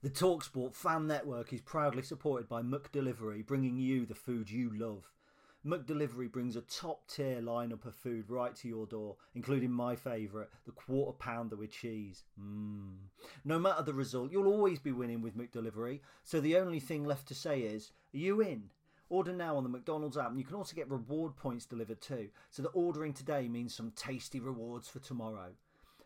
The TalkSport Fan Network is proudly supported by McDelivery, bringing you the food you love. McDelivery brings a top-tier lineup of food right to your door, including my favourite, the quarter pounder with cheese. No matter the result, you'll always be winning with McDelivery, so the only thing left to say is, are you in? Order now on the McDonald's app, and you can also get reward points delivered too, so that ordering today means some tasty rewards for tomorrow.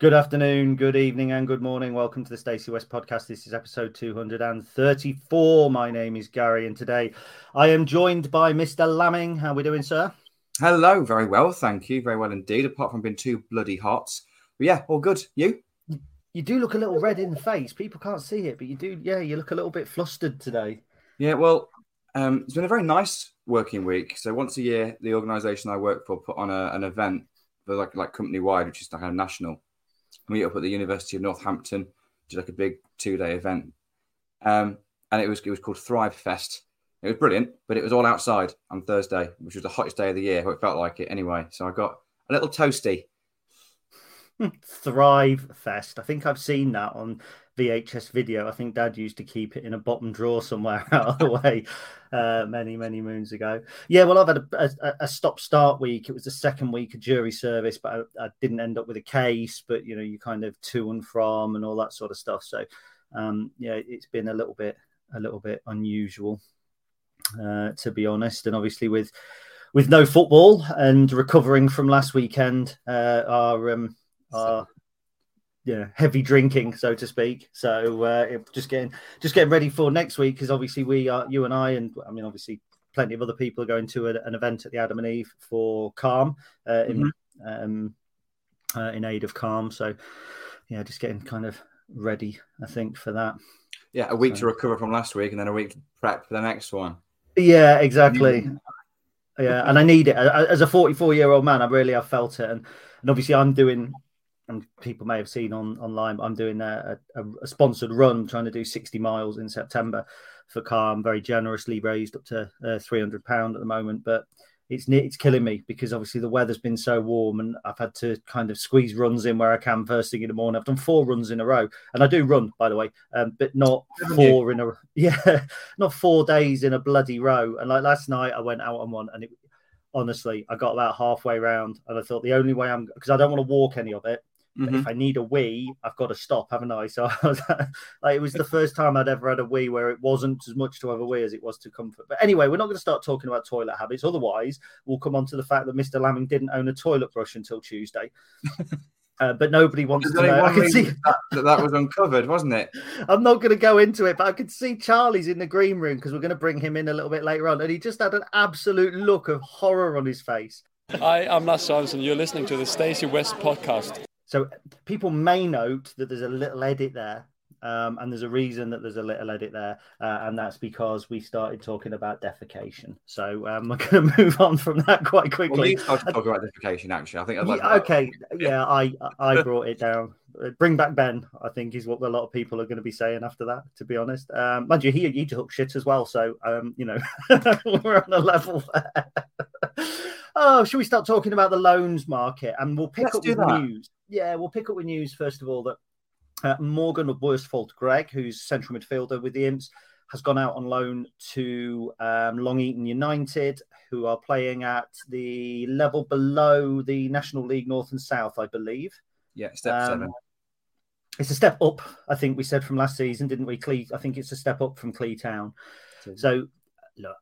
Good afternoon, good evening and good morning. Welcome to the Stacey West Podcast. This is episode 234. My name is Gary and today I am joined by Mr. Lamming. How are we doing, sir? Hello, very well, thank you. Very well indeed, apart from being too bloody hot. But yeah, all good. You? You do look a little red in the face. People can't see it, but you do, yeah, you look a little bit flustered today. Yeah, well, it's been a very nice working week. So once a year, the organisation I work for put on an event, for like company-wide, which is like a national. Meet up at the University of Northampton, did like a big two-day event, and it was called Thrive Fest. It was brilliant, but it was all outside on Thursday, which was the hottest day of the year. Well, it felt like it anyway, so I got a little toasty. Thrive Fest. I think I've seen that on VHS video. I think Dad used to keep it in a bottom drawer somewhere out of the way many moons ago. Yeah, well, I've had a stop-start week. It was the second week of jury service, but I didn't end up with a case. But, you know, you kind of to and from and all that sort of stuff. So, yeah, it's been a little bit unusual, to be honest. And obviously with no football and recovering from last weekend, our heavy drinking, so to speak. So just getting ready for next week, because obviously we are, you and I, and I mean obviously plenty of other people are going to an event at the Adam and Eve for Calm, in aid of Calm. So yeah, just getting kind of ready, I think, for that. Yeah, a week to recover from last week, and then a week to prep for the next one. Yeah, exactly. Yeah, and I need it. As a 44-year-old man, I really have felt it. And obviously I'm doing, and people may have seen online, but I'm doing a sponsored run, trying to do 60 miles in September for Calm, very generously raised up to £300 at the moment. But it's killing me because obviously the weather's been so warm and I've had to kind of squeeze runs in where I can first thing in the morning. I've done 4 runs in a row, and I do run, by the way, but not not 4 days in a bloody row. And like last night I went out on one, and it, honestly, I got about halfway round and I thought the only way because I don't want to walk any of it. Mm-hmm. If I need a wee, I've got to stop, haven't I? So I was like, it was the first time I'd ever had a wee where it wasn't as much to have a wee as it was to comfort. But anyway, we're not going to start talking about toilet habits. Otherwise, we'll come on to the fact that Mr. Lamming didn't own a toilet brush until Tuesday. But nobody wants to know. I can see that was uncovered, wasn't it? I'm not going to go into it, but I could see Charlie's in the green room because we're going to bring him in a little bit later on. And he just had an absolute look of horror on his face. Hi, I'm Matt Sorensen. You're listening to the Stacey West Podcast. So people may note that there's a little edit there, and there's a reason that there's a little edit there, and that's because we started talking about defecation. So we're going to move on from that quite quickly. Well, we started talking about defecation, actually. I think I'd like that. Okay, yeah, I brought it down. Bring back Ben, I think, is what a lot of people are going to be saying after that, to be honest. Mind you, he took shit as well, so, you know, we're on a level there. Oh, should we start talking about the loans market? And we'll pick up with news. Yeah, we'll pick up with news, first of all, that Morgan Wörsfold-Gregg, who's central midfielder with the Imps, has gone out on loan to Long Eaton United, who are playing at the level below the National League North and South, I believe. Yeah, step 7. It's a step up, I think we said from last season, didn't we? I think it's a step up from Clee Town. So, look,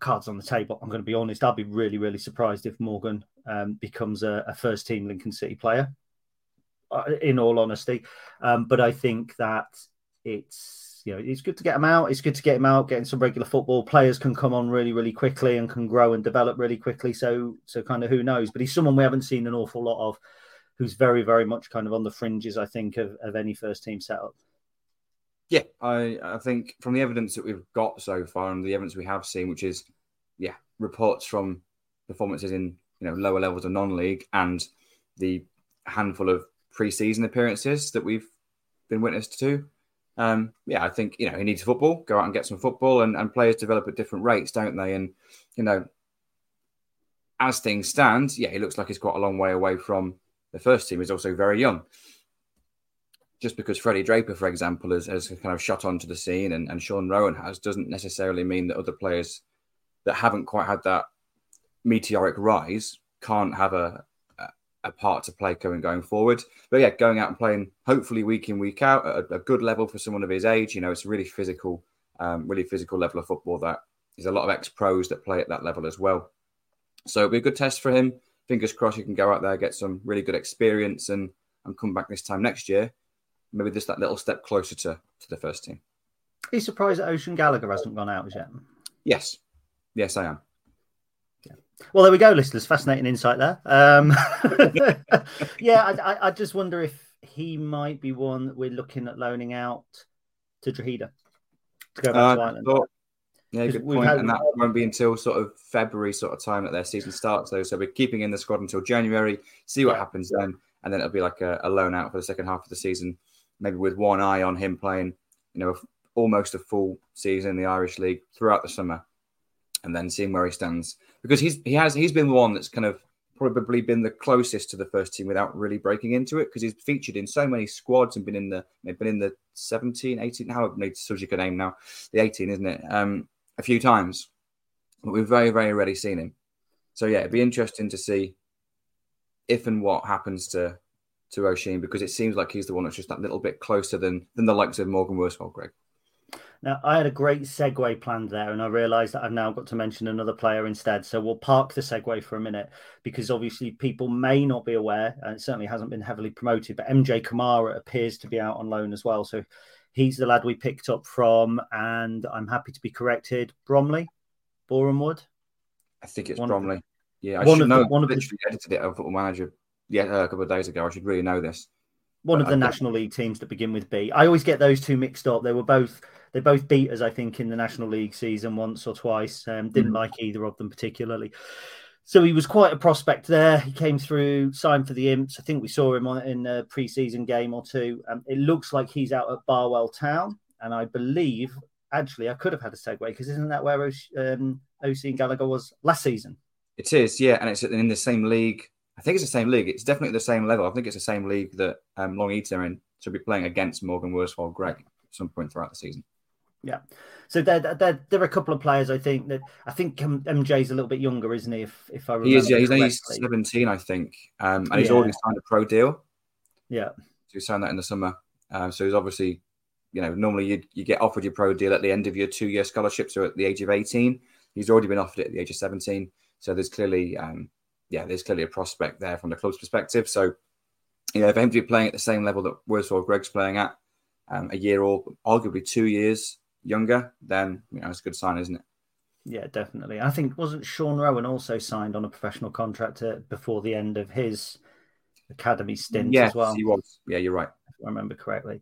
cards on the table, I'm going to be honest. I'll be really, really surprised if Morgan becomes a first-team Lincoln City player, in all honesty. But I think that it's good to get him out. It's good to get him out, getting some regular football. Players can come on really, really quickly and can grow and develop really quickly. So kind of who knows? But he's someone we haven't seen an awful lot of, who's very, very much kind of on the fringes, I think, of any first-team setup. Yeah, I think from the evidence that we've got so far and the evidence we have seen, which is, reports from performances in lower levels of non-league and the handful of pre-season appearances that we've been witness to. I think, he needs football, go out and get some football, and players develop at different rates, don't they? And, as things stand, he looks like he's quite a long way away from the first team. He's also very young. Just because Freddie Draper, for example, has kind of shot onto the scene and Sean Rowan has, doesn't necessarily mean that other players that haven't quite had that meteoric rise can't have a part to play going forward. But going out and playing, hopefully week in, week out, at a good level for someone of his age, it's a really physical level of football that there's a lot of ex-pros that play at that level as well. So it'll be a good test for him. Fingers crossed he can go out there, get some really good experience and come back this time next year. Maybe just that little step closer to the first team. Are you surprised that O'Shea Gallagher hasn't gone out as yet? Yes, I am. Yeah. Well, there we go, listeners. Fascinating insight there. I just wonder if he might be one that we're looking at loaning out to Drogheda to go back to Ireland. Good point. And that won't be until sort of February sort of time that their season starts, though. So we're keeping in the squad until January. See what happens then, and then it'll be like a loan out for the second half of the season. Maybe with one eye on him playing, almost a full season in the Irish League throughout the summer, and then seeing where he stands. Because he's been the one that's kind of probably been the closest to the first team without really breaking into it, because he's featured in so many squads and been in the 17, 18, how it made Sujic a name now, the 18, isn't it? A few times, but we've very, very rarely seen him. So it'd be interesting to see if and what happens to O'Sheen, because it seems like he's the one that's just that little bit closer than the likes of Morgan Wörsfold-Gregg. Now, I had a great segue planned there, and I realised that I've now got to mention another player instead. So we'll park the segue for a minute, because obviously people may not be aware, and it certainly hasn't been heavily promoted, but MJ Kamara appears to be out on loan as well. So he's the lad we picked up from, and I'm happy to be corrected, Bromley, Borehamwood? I think it's Bromley. Yeah, I should know. I literally edited it on Football Manager a couple of days ago. I should really know this. One of the National League teams that begin with B. I always get those two mixed up. They both beat us, I think, in the National League season once or twice. Didn't like either of them particularly. So he was quite a prospect there. He came through, signed for the Imps. I think we saw him in a pre-season game or two. It looks like he's out at Barwell Town. And I believe, actually, I could have had a segue, because isn't that where O'Shea Gallagher was last season? It is, yeah. And it's in the same league. I think it's the same league. It's definitely the same level. I think it's the same league that Long Eater in should be playing against Morgan Wörsfold-Gregg at some point throughout the season. Yeah. So there are a couple of players, I think, that MJ's a little bit younger, isn't he? If I remember. He is, yeah. He's only 17, I think. He's already signed a pro deal. Yeah. So he signed that in the summer. So he's obviously, normally you get offered your pro deal at the end of your 2-year scholarship. So at the age of 18, he's already been offered it at the age of 17. So there's clearly... there's clearly a prospect there from the club's perspective. So, for him to be playing at the same level that Wörsfold-Gregg's playing at, a year or arguably 2 years younger, then, it's a good sign, isn't it? Yeah, definitely. I think, wasn't Sean Rowan also signed on a professional contract before the end of his academy stint as well? Yes, he was. Yeah, you're right. If I remember correctly.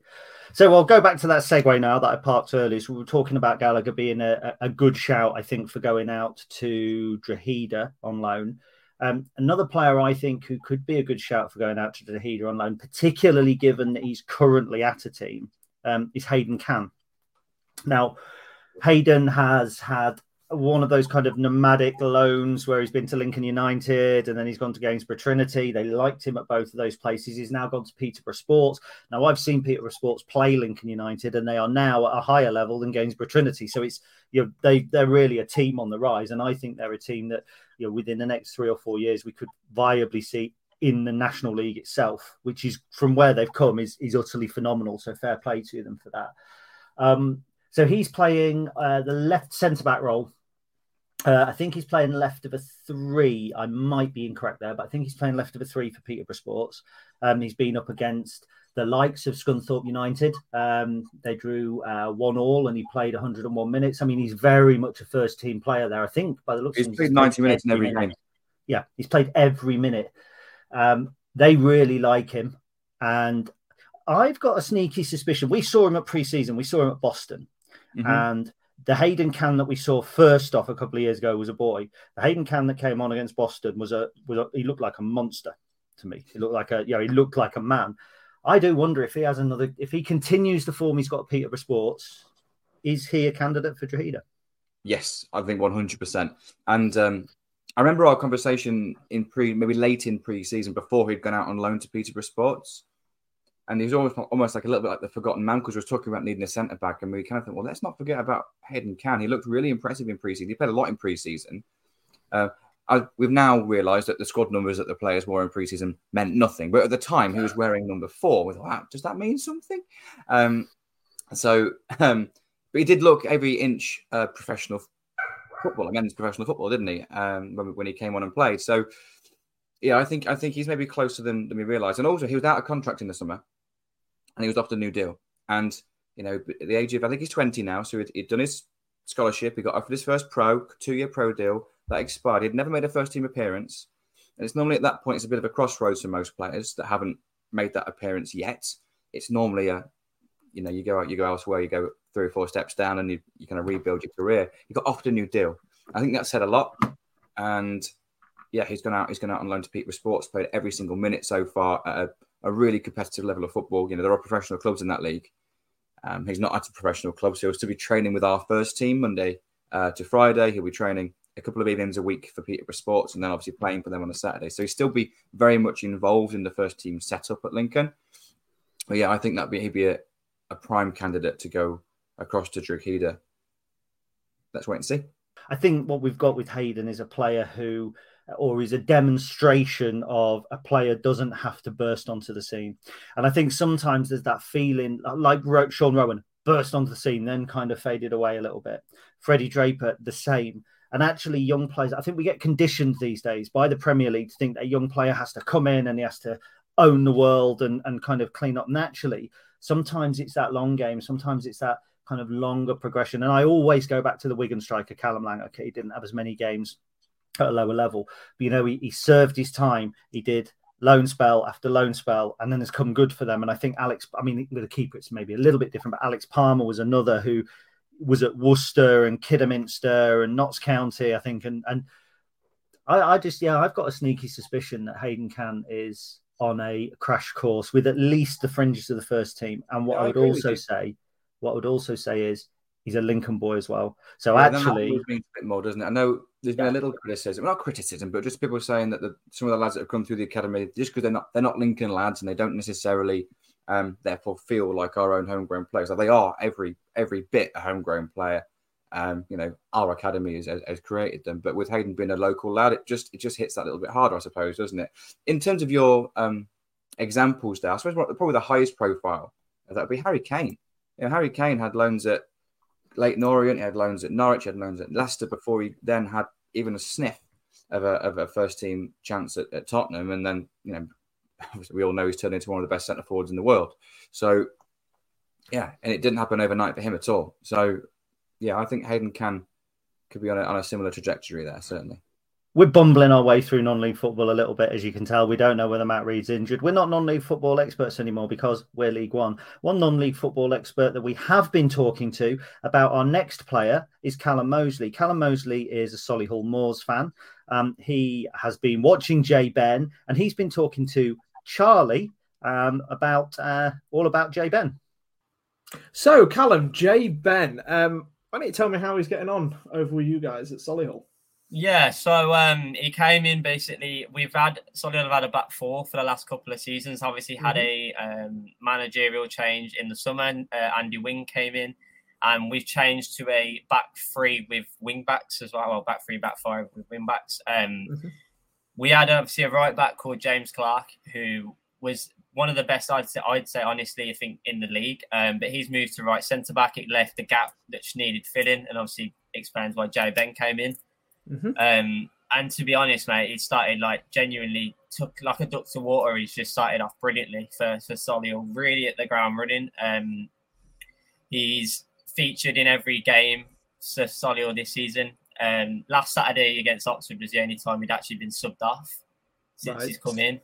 So I'll go back to that segue now that I parked earlier. So we were talking about Gallagher being a good shout, I think, for going out to Drogheda on loan. Another player I think who could be a good shout for going out to Drogheda on loan, particularly given that he's currently at a team, is Hayden Cann. Now, Hayden has had one of those kind of nomadic loans where he's been to Lincoln United and then he's gone to Gainsborough Trinity. They liked him at both of those places. He's now gone to Peterborough Sports. Now, I've seen Peterborough Sports play Lincoln United and they are now at a higher level than Gainsborough Trinity. So it's, you know, they're really a team on the rise. And I think they're a team that, you know, within the next 3 or 4 years, we could viably see in the National League itself, which is from where they've come is utterly phenomenal. So fair play to them for that. So he's playing the left centre-back role. I think he's playing left of a three. I might be incorrect there, but I think he's playing left of a three for Peterborough Sports. He's been up against the likes of Scunthorpe United. They drew 1-1 and he played 101 minutes. I mean, he's very much a first-team player there, I think. By the looks, he's played 90 minutes in every game. Yeah, he's played every minute. They really like him. And I've got a sneaky suspicion. We saw him at pre-season. We saw him at Boston. Mm-hmm. And the Hayden Cann that we saw first off a couple of years ago was a boy. The Hayden Cann that came on against Boston was a he looked like a monster to me. He looked like he looked like a man. I do wonder if he has if he continues the form he's got at Peterborough Sports, is he a candidate for Drogheda? Yes, I think 100%. And I remember our conversation maybe late in pre-season before he'd gone out on loan to Peterborough Sports. And he's almost like a little bit like the forgotten man, because we were talking about needing a centre-back, and we kind of thought, well, let's not forget about Hayden Cann. He looked really impressive in pre-season. He played a lot in pre-season. We've now realised that the squad numbers that the players wore in pre-season meant nothing. But at the time, he was wearing number 4. We thought, wow, does that mean something? But he did look every inch professional football, against professional football, didn't he, when he came on and played? So, yeah, I think he's maybe closer than we realised. And also, he was out of contract in the summer. And he was offered a new deal. And, you know, at the age of, I think he's 20 now, so he'd done his scholarship. He got offered his first two-year pro deal. That expired. He'd never made a first-team appearance. And it's normally at that point, it's a bit of a crossroads for most players that haven't made that appearance yet. It's normally you go out, you go elsewhere, you go 3 or 4 steps down and you kind of rebuild your career. He got offered a new deal. I think that said a lot. And, yeah, he's gone out on loan to Peterborough Sports, played every single minute so far at a really competitive level of football. You know, there are professional clubs in that league. He's not at a professional club, so he'll still be training with our first team Monday to Friday. He'll be training a couple of evenings a week for Peterborough Sports and then obviously playing for them on a Saturday. So he'll still be very much involved in the first team setup at Lincoln. But yeah, I think he'd be a prime candidate to go across to Drogheda. Let's wait and see. I think what we've got with Hayden is a player who... or is a demonstration of a player doesn't have to burst onto the scene. And I think sometimes there's that feeling, like Sean Roughan, burst onto the scene, then kind of faded away a little bit. Freddie Draper, the same. And actually young players, I think we get conditioned these days by the Premier League to think that a young player has to come in and he has to own the world and kind of clean up naturally. Sometimes it's that long game. Sometimes it's that kind of longer progression. And I always go back to the Wigan striker, Callum Lang. Okay, he didn't have as many games at a lower level, but you know, he served his time. He did loan spell after loan spell, and then has come good for them. And I think with the keeper, it's maybe a little bit different, but Alex Palmer was another who was at Worcester and Kidderminster and Notts County, I think. And I've got a sneaky suspicion that Hayden Cann is on a crash course with at least the fringes of the first team. And what I would also say is, he's a Lincoln boy as well. So actually... that means a bit more, doesn't it? I know there's been a little criticism. Well, not criticism, but just people saying that some of the lads that have come through the academy, just because they're not Lincoln lads and they don't necessarily, therefore, feel like our own homegrown players. Like they are every bit a homegrown player. You know, our academy has created them. But with Hayden being a local lad, it just hits that little bit harder, I suppose, doesn't it? In terms of your examples there, I suppose probably the highest profile, that would be Harry Kane. You know, Harry Kane had loans at Leighton Orient, he had loans at Norwich, he had loans at Leicester before he then had even a sniff of a first-team chance at Tottenham. And then, you know, we all know he's turned into one of the best centre-forwards in the world. So, yeah, and it didn't happen overnight for him at all. So, yeah, I think Hayden Cann could be on a similar trajectory there, certainly. We're bumbling our way through non-league football a little bit, as you can tell. We don't know whether Matt Reid's injured. We're not non-league football experts anymore because we're League One. One non-league football expert that we have been talking to about our next player is Callum Moseley. Callum Moseley is a Solihull Moors fan. He has been watching Jay Benn, and he's been talking to Charlie about all about Jay Benn. So, Callum, Jay Benn. Why don't you tell me how he's getting on over with you guys at Solihull? Yeah, so he came in basically. Solihull have had a back four for the last couple of seasons. Obviously, had a managerial change in the summer. Andy Wing came in, and we've changed to a back three with wing backs as well. Well, back three, back five with wing backs. We had obviously a right back called James Clark, who was one of the best I'd say honestly, I think, in the league. But he's moved to right centre back. It left the gap that needed filling, and obviously explains why Jay Benn came in. And to be honest, mate, he started genuinely took like a duck to water. He's just started off brilliantly for Solihull, really at the ground running. He's featured in every game for Solihull this season. Last Saturday against Oxford was the only time he'd actually been subbed off since he's come in.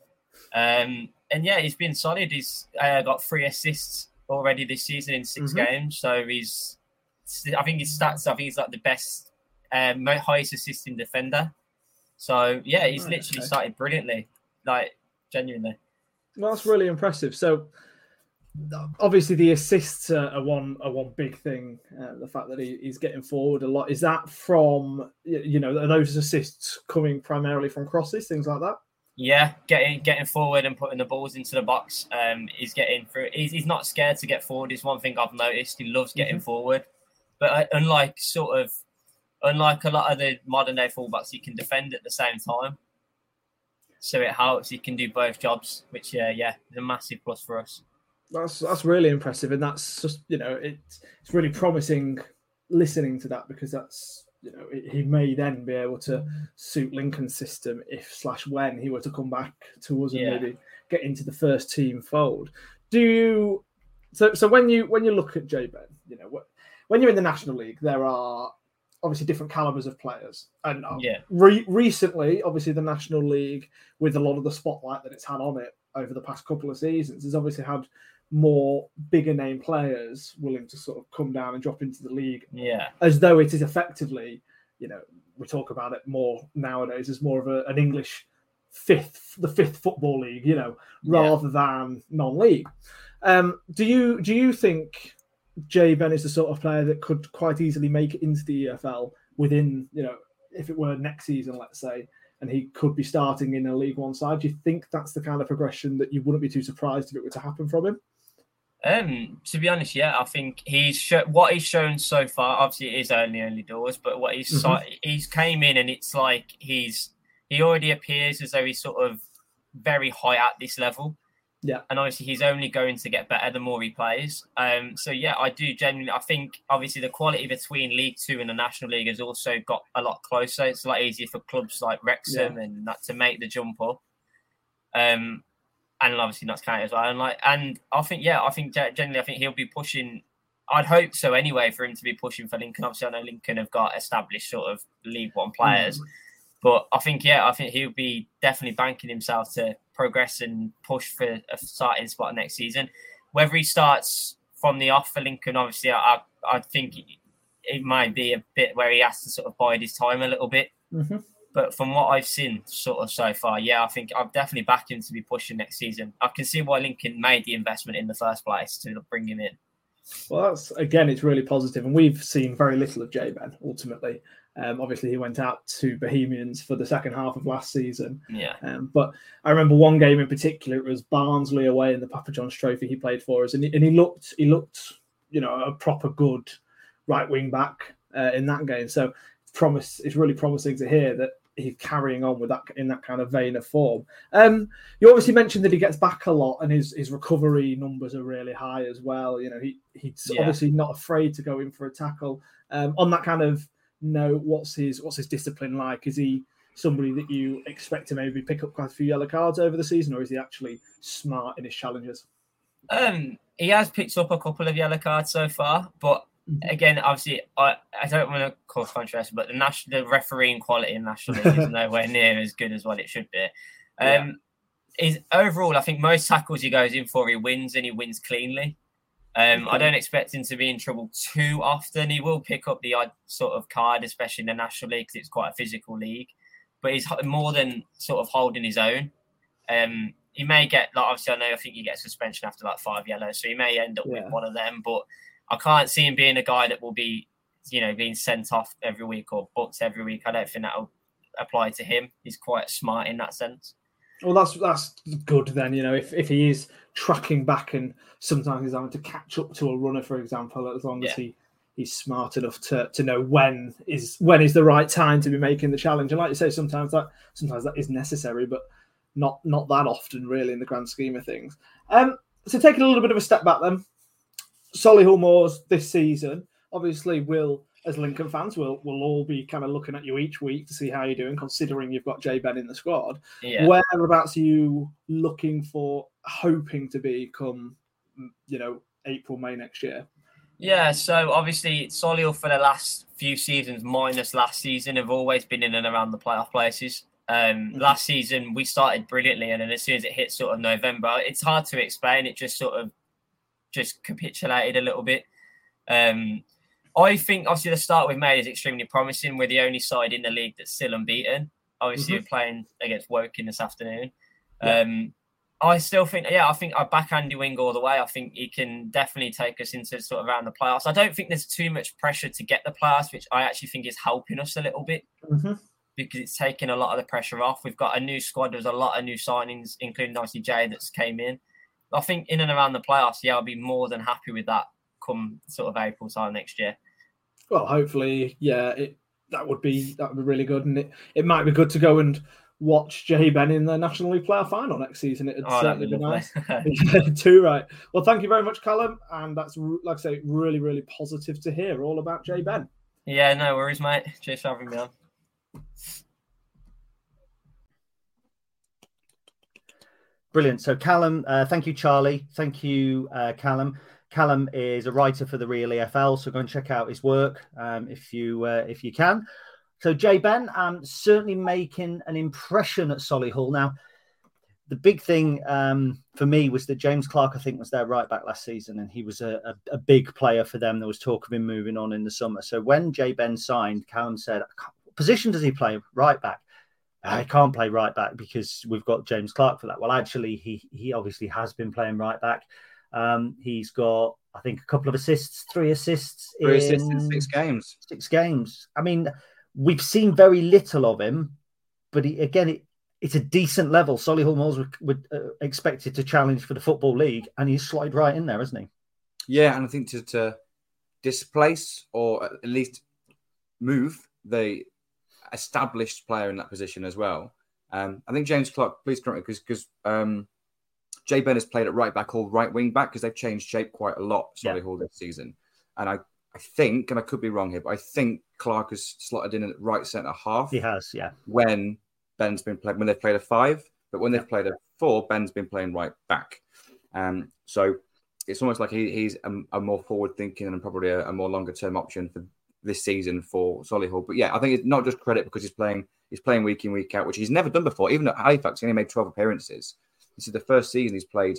And yeah, he's been solid. He's got 3 assists already this season in 6 games. So I think he's the best. Highest assisting defender. So yeah, he's started brilliantly, genuinely. Well, that's really impressive. So obviously the assists are one big thing. The fact that he's getting forward a lot, is that from, are those assists coming primarily from crosses, things like that? Yeah, getting forward and putting the balls into the box. He's getting through. He's not scared to get forward. Is one thing I've noticed. He loves getting forward, but unlike a lot of the modern-day fullbacks, he can defend at the same time. So it helps. He can do both jobs, which, is a massive plus for us. That's really impressive. And that's just, it's really promising listening to that, because that's, he may then be able to suit Lincoln's system if/when he were to come back to us and maybe get into the first team fold. So when you look at Jay Benn, when you're in the National League, there are obviously different calibers of players. And recently, obviously the National League, with a lot of the spotlight that it's had on it over the past couple of seasons, has obviously had more bigger name players willing to sort of come down and drop into the league. Yeah. As though it is effectively, we talk about it more nowadays as more of an English fifth football league, rather than non-league. Do you think Jay Benn is the sort of player that could quite easily make it into the EFL within, if it were next season, let's say, and he could be starting in a League One side? Do you think that's the kind of progression that you wouldn't be too surprised if it were to happen from him? To be honest, yeah, I think what he's shown so far, obviously it is only doors, but what he's came in and it's like he already appears as though he's sort of very high at this level. Yeah, and obviously he's only going to get better the more he plays. So yeah, I do genuinely. I think obviously the quality between League Two and the National League has also got a lot closer. It's a lot easier for clubs like Wrexham and that to make the jump up. And obviously Notts County as well. And I think generally I think he'll be pushing. I'd hope so anyway for him to be pushing for Lincoln. Obviously I know Lincoln have got established sort of League One players, but I think he'll be definitely banking himself to progress and push for a starting spot next season. Whether he starts from the off for Lincoln, obviously, I think it might be a bit where he has to sort of bide his time a little bit. But from what I've seen sort of so far, I think I've definitely backed him to be pushing next season. I can see why Lincoln made the investment in the first place to bring him in. Well, it's really positive. And we've seen very little of Jay Benn, ultimately. Obviously, he went out to Bohemians for the second half of last season. Yeah. But I remember one game in particular, it was Barnsley away in the Papa John's Trophy he played for us. And he looked, a proper good right wing back in that game. So it's really promising to hear that he's carrying on with that in that kind of vein of form. You obviously mentioned that he gets back a lot and his recovery numbers are really high as well. He's obviously not afraid to go in for a tackle. On that kind of note, what's his discipline like? Is he somebody that you expect to maybe pick up quite a few yellow cards over the season, or is he actually smart in his challenges? He has picked up a couple of yellow cards so far, but again, obviously, I don't want to cause controversy, but the refereeing quality in National League is nowhere near as good as what it should be. Is overall, I think most tackles he goes in for, he wins, and he wins cleanly. I don't expect him to be in trouble too often. He will pick up the odd sort of card, especially in the National League, because it's quite a physical league. But he's more than sort of holding his own. He may get, obviously, I think he gets suspension after 5 yellows, so he may end up with one of them, but I can't see him being a guy that will be you know, being sent off every week or booked every week. I don't think that'll apply to him. He's quite smart in that sense. Well, that's good then, you know, if he is tracking back and sometimes he's having to catch up to a runner, for example, as long as he's smart enough to know when is the right time to be making the challenge. And like you say, sometimes that is necessary, but not that often really in the grand scheme of things. So taking a little bit of a step back then, Solihull Moors this season, obviously will, as Lincoln fans, we'll all be kind of looking at you each week to see how you're doing, considering you've got Jay Benn in the squad. Yeah. Whereabouts are you looking for, hoping to be come, you know, April, May next year? Yeah, so obviously Solihull for the last few seasons, minus last season, have always been in and around the playoff places. Last season we started brilliantly, and then as soon as it hit sort of November, it's hard to explain. It just sort of capitulated a little bit. I think obviously the start we've made is extremely promising. We're the only side in the league that's still unbeaten. Obviously, we're playing against Woking this afternoon. I still think, I think I back Andy Wing all the way. I think he can definitely take us into sort of around the playoffs. I don't think there's too much pressure to get the playoffs, which I actually think is helping us a little bit because it's taking a lot of the pressure off. We've got a new squad. There's a lot of new signings, including obviously Jay that's came in. I think in and around the playoffs, I'll be more than happy with that come sort of April time next year. Well, hopefully, that would be really good, and it might be good to go and watch Jay Benn in the National League playoff final next season. It'd certainly be nice. Too right. Well, thank you very much, Callum, and that's, like I say, really, really positive to hear all about Jay Benn. Yeah, no worries, mate. Cheers for having me on. Brilliant. So, Callum, thank you, Charlie. Thank you, Callum. Callum is a writer for the Real EFL, so go and check out his work if you can. So Jay Benn, certainly making an impression at Solihull. Now, the big thing for me was that James Clark, I think, was their right back last season, and he was a big player for them. There was talk of him moving on in the summer. So when Jay Benn signed, Callum said, "What position does he play? Right back. I can't play right back because we've got James Clark for that." Well, actually, he obviously has been playing right back. He's got, I think, a couple of assists, three assists in 6 games. I mean, we've seen very little of him, but it's a decent level. Solihull Moors were expected to challenge for the Football League, and he's slid right in there, isn't he? Yeah, and I think to displace or at least move the established player in that position as well. I think James Clark, please correct me, because Jay Benn has played at right back or right wing back because they've changed shape quite a lot, Solihull, this season. And I think, and I could be wrong here, but I think Clark has slotted in at right centre half. He has, yeah. When Ben's been played, when they've played a 5, but when they've played a 4, Ben's been playing right back. So it's almost like he's a more forward thinking and probably a more longer term option for this season for Solihull. But yeah, I think it's not just credit because he's playing week in, week out, which he's never done before. Even at Halifax, he only made 12 appearances. This is the first season he's played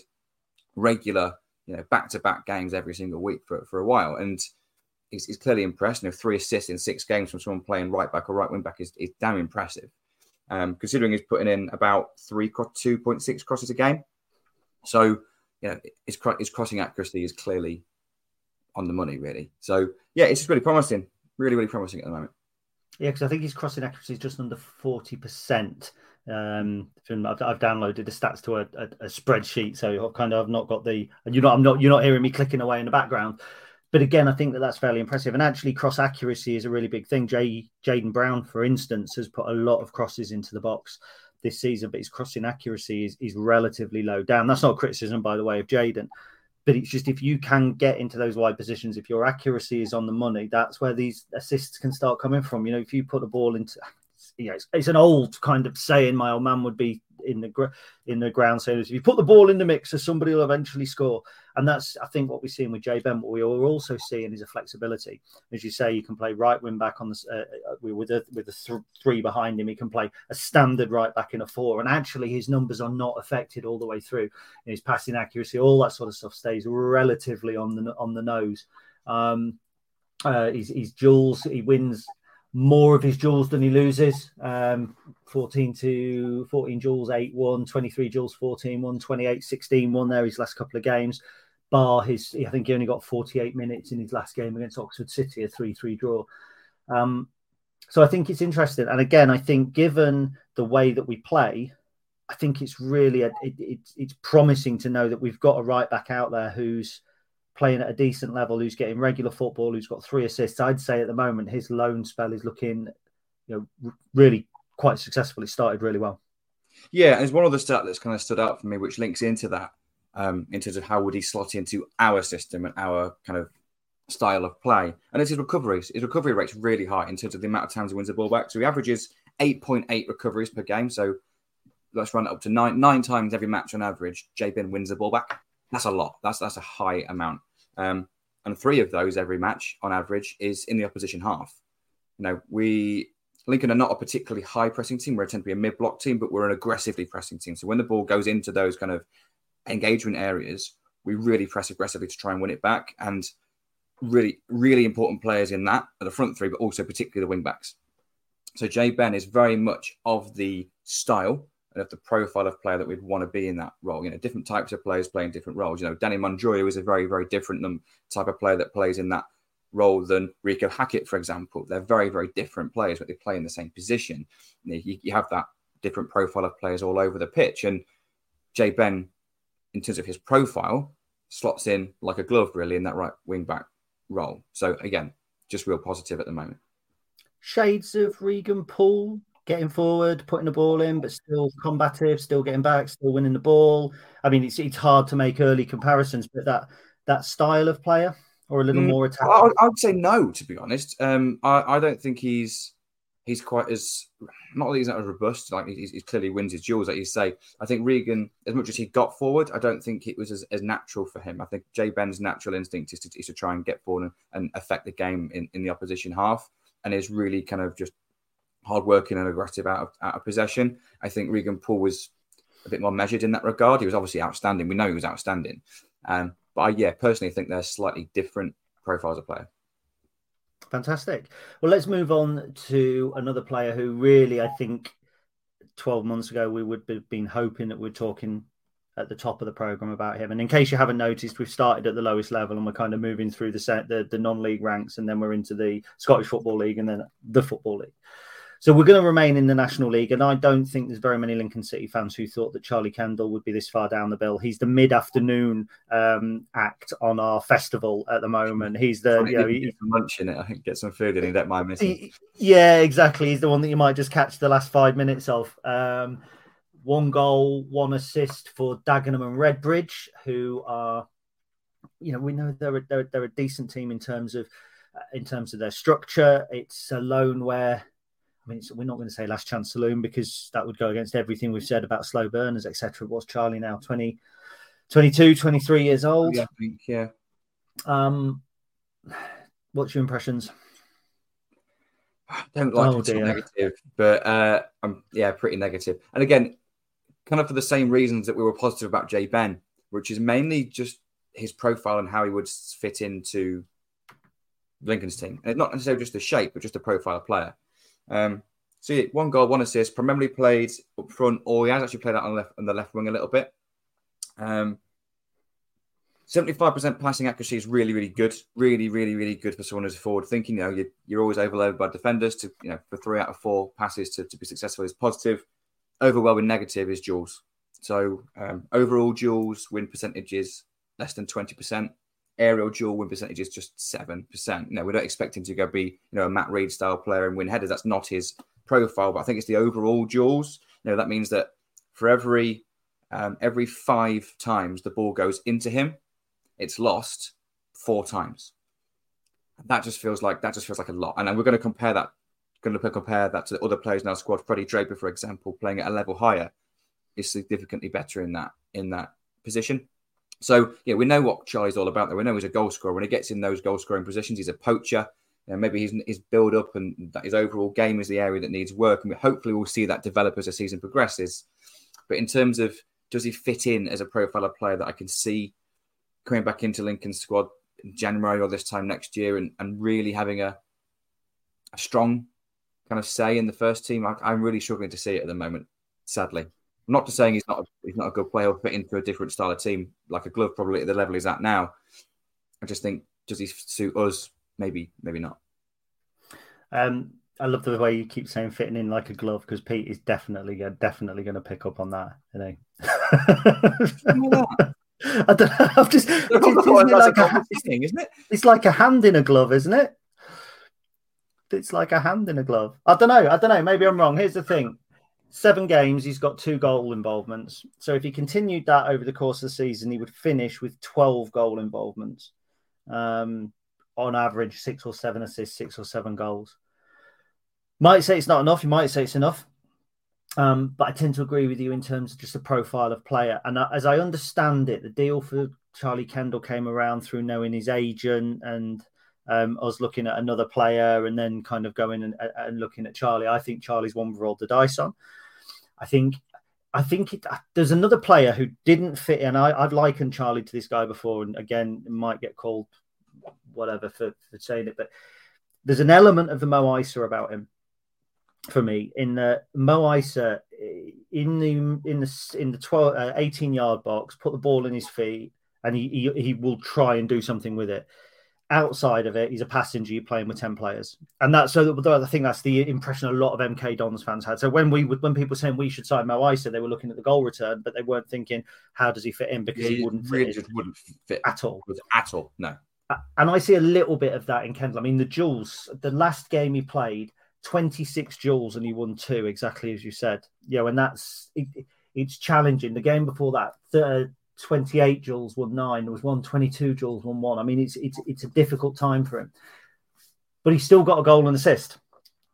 regular, you know, back-to-back games every single week for a while. And he's clearly impressed. You know, 3 assists in 6 games from someone playing right back or right wing back is damn impressive. Considering he's putting in about 2.6 crosses a game. So, you know, his crossing accuracy is clearly on the money, really. So, yeah, it's just really promising. Really, really promising at the moment. Yeah, because I think his crossing accuracy is just under 40%. I've downloaded the stats to a spreadsheet, so I've not got the. And you're not hearing me clicking away in the background. But again, I think that's fairly impressive. And actually, cross accuracy is a really big thing. Jayden Brown, for instance, has put a lot of crosses into the box this season, but his crossing accuracy is relatively low down. That's not criticism, by the way, of Jayden. But it's just if you can get into those wide positions, if your accuracy is on the money, that's where these assists can start coming from. You know, if you put the ball into, you know, it's an old kind of saying. My old man would be in the ground saying, "If you put the ball in the mixer, somebody will eventually score." And that's, I think, what we're seeing with Jay Benn. What we are also seeing is a flexibility. As you say, you can play right wing back on the with a 3 behind him. He can play a standard right back in a 4, and actually his numbers are not affected all the way through. His passing accuracy, all that sort of stuff, stays relatively on the nose. His duels, he wins more of his duels than he loses. 14 duels, 8-1, 23 duels, 14-1, 28-16-1 there his last couple of games. bar his, I think he only got 48 minutes in his last game against Oxford City, a 3-3 draw. So I think it's interesting. And again, I think given the way that we play, I think it's really, it's promising to know that we've got a right back out there who's playing at a decent level, who's getting regular football, who's got 3 assists. I'd say at the moment, his loan spell is looking, you know, really quite successful. It started really well. Yeah, and there's one other stat that's kind of stood out for me, which links into that, in terms of how would he slot into our system and our kind of style of play. And it's his recoveries. His recovery rate's really high in terms of the amount of times he wins the ball back. So he averages 8.8 recoveries per game. So let's run it up to nine times every match on average. Jay Benn wins the ball back. That's a lot. That's a high amount. And 3 of those every match on average is in the opposition half. You know, Lincoln are not a particularly high pressing team. We tend to be a mid-block team, but we're an aggressively pressing team. So when the ball goes into those kind of engagement areas, we really press aggressively to try and win it back. And really, really important players in that at the front 3, but also particularly the wing backs. So Jay Benn is very much of the style and of the profile of player that we'd want to be in that role. You know, different types of players playing different roles. You know, Danny Monjoya is a very, very different type of player that plays in that role than Rico Hackett, for example. They're very, very different players, but they play in the same position. You have that different profile of players all over the pitch. And Jay Benn, in terms of his profile, slots in like a glove, really, in that right wing-back role. So, again, just real positive at the moment. Shades of Regan Poole. Getting forward, putting the ball in, but still combative, still getting back, still winning the ball. I mean, it's hard to make early comparisons, but that style of player or a little more attacking? I would say no, to be honest. I don't think he's quite as, not that he's not as robust, like he clearly wins his duels, like you say. I think Regan, as much as he got forward, I don't think it was as natural for him. I think Jay Benn's natural instinct is to try and get forward and affect the game in the opposition half, and is really kind of just hard-working and aggressive out of possession. I think Regan Poole was a bit more measured in that regard. He was obviously outstanding. We know he was outstanding. But I personally think they're slightly different profiles of player. Fantastic. Well, let's move on to another player who really, I think, 12 months ago, we would have been hoping that we're talking at the top of the programme about him. And in case you haven't noticed, we've started at the lowest level and we're kind of moving through the non-league ranks, and then we're into the Scottish Football League and then the Football League. So we're going to remain in the National League, and I don't think there's very many Lincoln City fans who thought that Charlie Kendall would be this far down the bill. He's the mid-afternoon act on our festival at the moment. He's the... You know, he's munching it. I think get some food in it. Don't mind missing. Yeah, exactly. He's the one that you might just catch the last 5 minutes of. 1 goal, 1 assist for Dagenham and Redbridge, who are, you know, we know they're a decent team in terms of their structure. It's a loan where... I mean, we're not going to say last chance saloon because that would go against everything we've said about slow burners, etc. What's Charlie now? 20, 22, 23 years old? Yeah, I think, yeah. What's your impressions? I don't like it too negative, but I'm pretty negative. And again, kind of for the same reasons that we were positive about Jay Benn, which is mainly just his profile and how he would fit into Lincoln's team. And not necessarily just the shape, but just the profile of player. So 1 goal, 1 assist, primarily played up front, or he has actually played out on the left wing a little bit. 75% passing accuracy is really, really good. Really, really, really good for someone who's forward thinking. You know, you're always overloaded by defenders. To, you know, for 3 out of 4 passes to be successful is positive. Overwhelming negative is duels. So overall duels win percentages less than 20%. Aerial duel win percentage is just 7%. No, we don't expect him to go be, you know, a Matt Reid style player and win headers. That's not his profile. But I think it's the overall duels. You know, that means that for every 5 times the ball goes into him, it's lost 4 times. That just feels like a lot. And we're going to compare that. Going to compare that to the other players in our squad. Freddie Draper, for example, playing at a level higher, is significantly better in that position. So, yeah, we know what Charlie's all about. Though. We know he's a goal scorer. When he gets in those goal-scoring positions, he's a poacher. And maybe his build-up and his overall game is the area that needs work. And hopefully we'll see that develop as the season progresses. But in terms of does he fit in as a profile of player that I can see coming back into Lincoln's squad in January or this time next year and really having a strong kind of say in the first team, I'm really struggling to see it at the moment, sadly. I'm not just saying he's not a good player or fit into a different style of team, like a glove probably at the level he's at now. I just think, does he suit us? Maybe not. I love the way you keep saying fitting in like a glove, because Pete is definitely going to pick up on that, isn't he? I don't know. I've just, it's like a hand in a glove, isn't it? It's like a hand in a glove. I don't know. Maybe I'm wrong. Here's the thing. 7 games, he's got 2 goal involvements. So if he continued that over the course of the season, he would finish with 12 goal involvements. On average, 6 or 7 assists, 6 or 7 goals. Might say it's not enough. You might say it's enough. But I tend to agree with you in terms of just the profile of player. And as I understand it, the deal for Charlie Kendall came around through knowing his agent and us looking at another player and then kind of going and looking at Charlie. I think Charlie's one we rolled the dice on. I think there's another player who didn't fit in. I've likened Charlie to this guy before, and again, might get called whatever for saying it. But there's an element of the Mo Eisa about him. For me, in the Mo Eisa, in the 18-yard box, put the ball in his feet, and he will try and do something with it. Outside of it, he's a passenger. You're playing with 10 players, and that's so. I think that's the impression a lot of MK Dons fans had. So when people were saying we should sign Mo Eisa, they were looking at the goal return, but they weren't thinking how does he fit in, because he wouldn't really fit in. Wouldn't fit at all. At all, no. And I see a little bit of that in Kendall. I mean, the duels. The last game he played. 26 duels and he won 2, exactly as you said. You know, and that's it's challenging. The game before that, 28 duels, won 9. There was one 22 duels, won 1. I mean, it's a difficult time for him, but he's still got a goal and assist.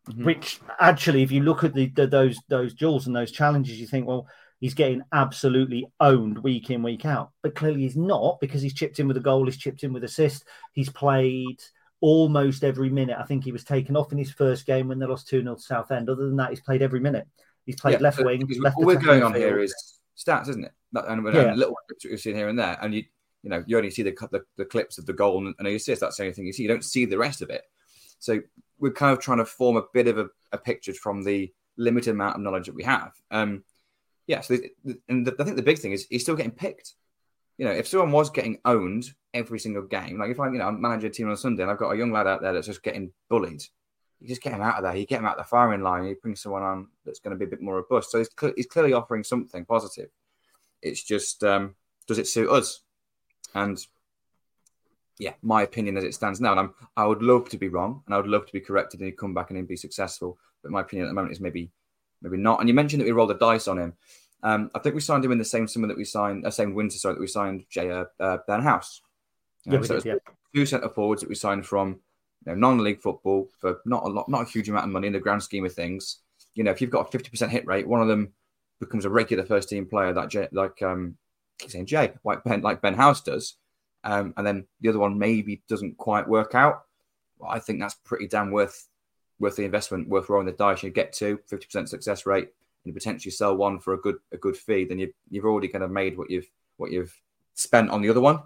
Mm-hmm. Which actually, if you look at those duels and those challenges, you think, well, he's getting absolutely owned week in, week out. But clearly, he's not, because he's chipped in with a goal, he's chipped in with assist, he's played. Almost every minute. I think he was taken off in his first game when they lost 2-0 to Southend. Other than that, he's played every minute. He's played left wing. All we're going on here is stats, isn't it? And a little clips you've seen here and there. And you only see the clips of the goal and the assist. That's the only thing you see. You don't see the rest of it. So we're kind of trying to form a bit of a picture from the limited amount of knowledge that we have. So I think the big thing is he's still getting picked. You know, if someone was getting owned every single game, like if I'm managing a team on a Sunday and I've got a young lad out there that's just getting bullied, you just get him out of there. You get him out of the firing line. You bring someone on that's going to be a bit more robust. So he's clearly offering something positive. It's just, does it suit us? And yeah, my opinion as it stands now, and I would love to be wrong and I would love to be corrected and he'd come back and he'd be successful. But my opinion at the moment is maybe not. And you mentioned that we rolled the dice on him. I think we signed him in the same summer that we signed, same winter, sorry, that we signed Jay Benn. So 2 centre forwards that we signed from non-league football for not a huge amount of money in the grand scheme of things. You know, if you've got a 50% hit rate, one of them becomes a regular first team player, like Benn House does, and then the other one maybe doesn't quite work out. Well, I think that's pretty damn worth the investment, worth rolling the dice. You get 2, 50% success rate. And potentially sell one for a good fee, then you've already kind of made what you've spent on the other one,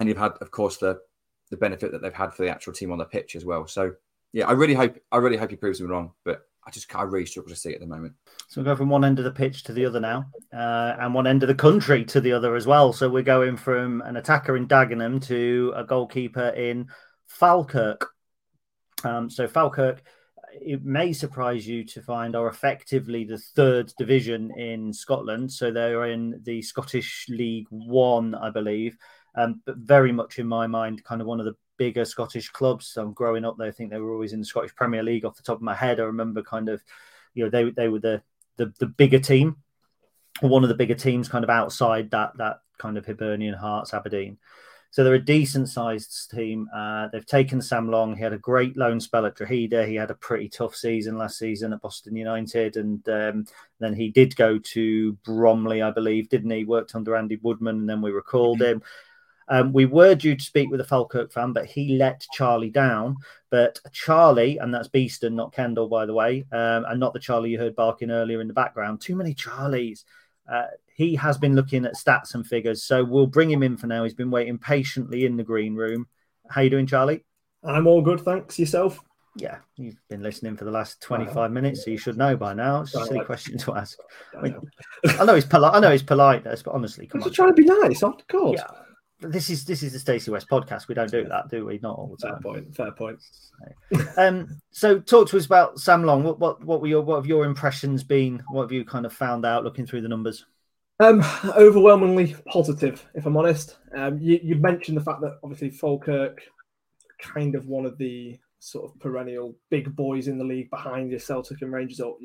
and you've had, of course, the benefit that they've had for the actual team on the pitch as well. So yeah, I really hope he proves me wrong, but I really struggle to see it at the moment. So we're going from one end of the pitch to the other now, and one end of the country to the other as well. So we're going from an attacker in Dagenham to a goalkeeper in Falkirk. So Falkirk. It may surprise you to find are effectively the 3rd division in Scotland. So they're in the Scottish League One, I believe, but very much in my mind, kind of one of the bigger Scottish clubs. So growing up, I think they were always in the Scottish Premier League off the top of my head. I remember kind of, they were the bigger team, one of the bigger teams kind of outside that kind of Hibernian, Hearts, Aberdeen. So they're a decent-sized team. They've taken Sam Long. He had a great loan spell at Drogheda. He had a pretty tough season last season at Boston United. And then he did go to Bromley, I believe, didn't he? Worked under Andy Woodman, and then we recalled him. We were due to speak with a Falkirk fan, but he let Charlie down. But Charlie, and that's Beeston, not Kendall, by the way, and not the Charlie you heard barking earlier in the background. Too many Charlies. He has been looking at stats and figures, so we'll bring him in for now. He's been waiting patiently in the green room. How you doing, Charlie? I'm all good, thanks. Yourself? Yeah, you've been listening for the last 25 minutes, so you should know by now. It's a silly question to ask. I know it's politeness, but honestly, come on. You're trying to be nice, of course. Yeah. This is the Stacey West podcast. We don't do that, do we? Not all the time. Fair point. So talk to us about Sam Long. What have your impressions been? What have you kind of found out looking through the numbers? Overwhelmingly positive, if I'm honest. You mentioned the fact that obviously Falkirk, kind of one of the sort of perennial big boys in the league behind your Celtic and Rangers, or,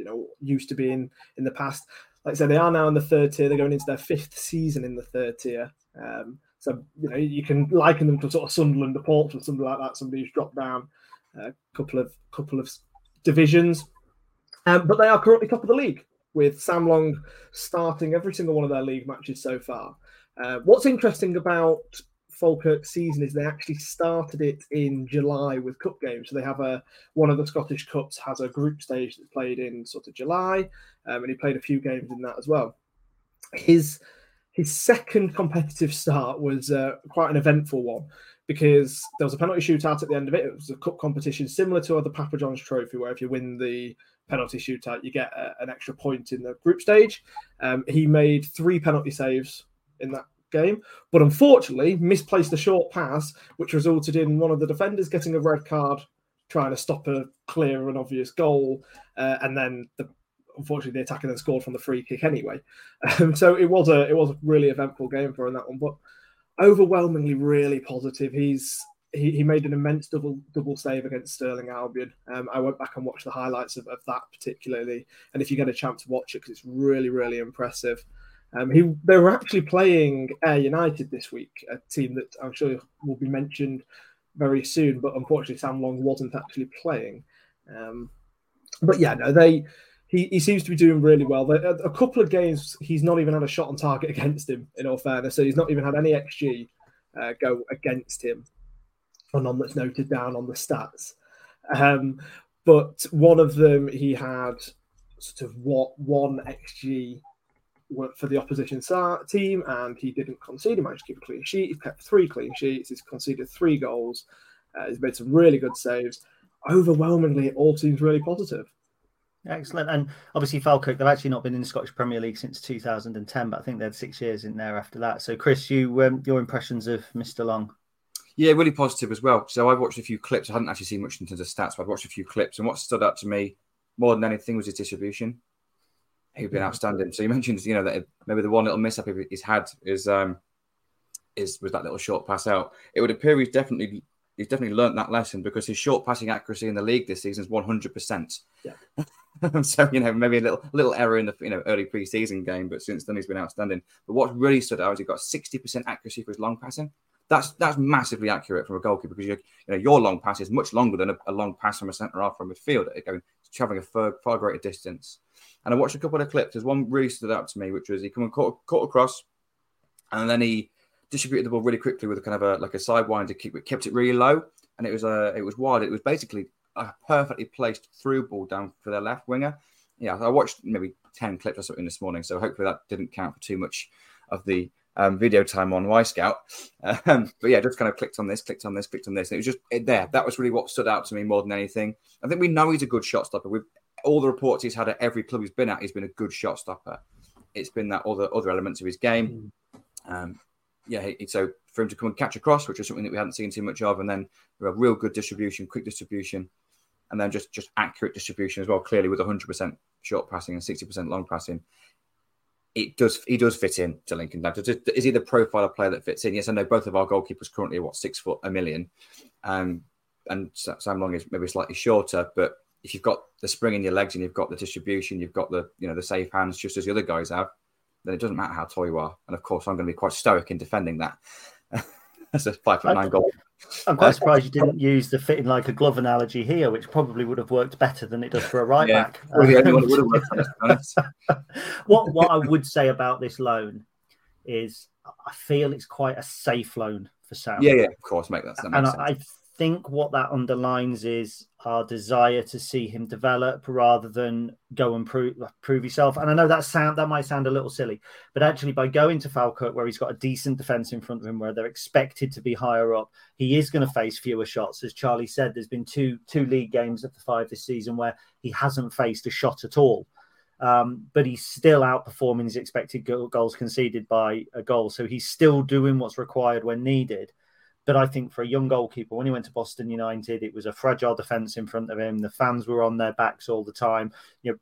used to be in the past. Like I said, they are now in the third tier. They're going into their fifth season in the third tier. So, you can liken them to sort of Sunderland, the Portsmouth, or something like that, somebody who's dropped down a couple of divisions. But they are currently top of the league, with Sam Long starting every single one of their league matches so far. What's interesting about Falkirk's season is they actually started it in July with cup games. So they have one of the Scottish Cups has a group stage that's played in sort of July, and he played a few games in that as well. His second competitive start was quite an eventful one, because there was a penalty shootout at the end of it. It was a cup competition similar to the Papa John's Trophy, where if you win the penalty shootout, you get an extra point in the group stage. He made 3 penalty saves in that game, but unfortunately misplaced a short pass, which resulted in one of the defenders getting a red card, trying to stop a clear and obvious goal. And then unfortunately the attacker then scored from the free kick anyway. So it was a really eventful game for him, that one, but overwhelmingly really positive. He made an immense double save against Stirling Albion. I went back and watched the highlights of that particularly, and if you get a chance to watch it, because it's really, really impressive. They were actually playing Ayr United this week, a team that I'm sure will be mentioned very soon, but unfortunately Sam Long wasn't actually playing. He seems to be doing really well. A couple of games, he's not even had a shot on target against him, in all fairness, so he's not even had any XG go against him, or none that's noted down on the stats. But one of them, he had sort of one XG worked for the opposition team, and he didn't concede. He managed to keep a clean sheet. He's kept 3 clean sheets. He's conceded 3 goals. He's made some really good saves. Overwhelmingly, it all seems really positive. Excellent. And obviously Falkirk, they've actually not been in the Scottish Premier League since 2010, but I think they had 6 years in there after that. So Chris, your impressions of Mr. Long? Yeah, really positive as well. So I've watched a few clips. I hadn't actually seen much in terms of stats, but I've watched a few clips, and what stood out to me more than anything was his distribution. He'd been outstanding. So you mentioned, that maybe the one little mishap he's had was that little short pass out. It would appear he's definitely learnt that lesson, because his short passing accuracy in the league this season is 100%. Yeah. So maybe a little error in the early pre-season game, but since then he's been outstanding. But what really stood out is he got 60% accuracy for his long passing. That's massively accurate from a goalkeeper, because your long pass is much longer than a long pass from a centre half or a midfielder. It's travelling a far greater distance. And I watched a couple of clips. There's one really stood out to me, which was he come and caught across, and then he distributed the ball really quickly with kind of a sidewinder kick, but kept it really low, and it was wide. It was basically a perfectly placed through ball down for their left winger. Yeah, I watched maybe 10 clips or something this morning, so hopefully that didn't count for too much of the video time on Yscout. But yeah, just kind of clicked on this. And it was just there. That was really what stood out to me more than anything. I think we know he's a good shot stopper. All the reports he's had at every club he's been at, he's been a good shot stopper. It's been that other elements of his game. So for him to come and catch across, which was something that we hadn't seen too much of, and then a real good distribution, quick distribution, and then just accurate distribution as well, clearly with 100% short passing and 60% long passing. He does fit in to Lincoln United. Is he the profile of player that fits in? Yes, I know both of our goalkeepers currently are, 6 foot a million. And Sam Long is maybe slightly shorter, but if you've got the spring in your legs and you've got the distribution, you've got the the safe hands, just as the other guys have, then it doesn't matter how tall you are. And of course, I'm going to be quite stoic in defending that. That's a 5'9" goal. I'm quite surprised you didn't use the fitting like a glove analogy here, which probably would have worked better than it does for a right back. Well, yeah, anyone would have worked for us, to be honest. What I would say about this loan is I feel it's quite a safe loan for Sam. Yeah, of course, that makes sense. And I think what that underlines is our desire to see him develop rather than go and prove himself. And I know that might sound a little silly, but actually by going to Falkirk, where he's got a decent defence in front of him, where they're expected to be higher up, he is going to face fewer shots. As Charlie said, there's been two league games of the five this season where he hasn't faced a shot at all. But he's still outperforming his expected goals conceded by a goal. So he's still doing what's required when needed. But I think for a young goalkeeper, when he went to Boston United, it was a fragile defence in front of him. The fans were on their backs all the time. You know,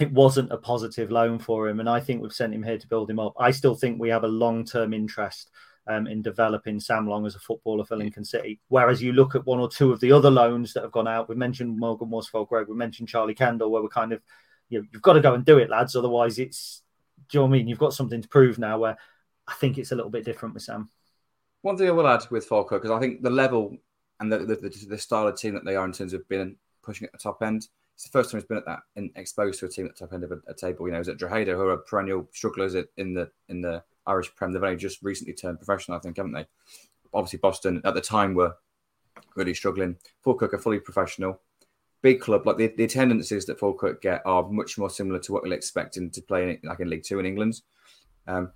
it wasn't a positive loan for him. And I think we've sent him here to build him up. I still think we have a long-term interest in developing Sam Long as a footballer for Lincoln City. Whereas you look at one or two of the other loans that have gone out, we mentioned Morgan Wörsfold-Gregg, we mentioned Charlie Kendall, where we're kind of, you know, you've got to go and do it, lads. Otherwise it's, do you know what I mean? You've got something to prove now, where I think it's a little bit different with Sam. One thing I will add with Falkirk, because I think the level and the style of team that they are in terms of being pushing at the top end, it's the first time he's been at that and exposed to a team at the top end of a table. You know, he's at Drogheda, who are perennial strugglers in the Irish Prem. They've only just recently turned professional, I think, haven't they? Obviously, Boston at the time were really struggling. Falkirk are fully professional. Big club, like the attendances that Falkirk get are much more similar to what we're expecting to play in, like in League Two in England.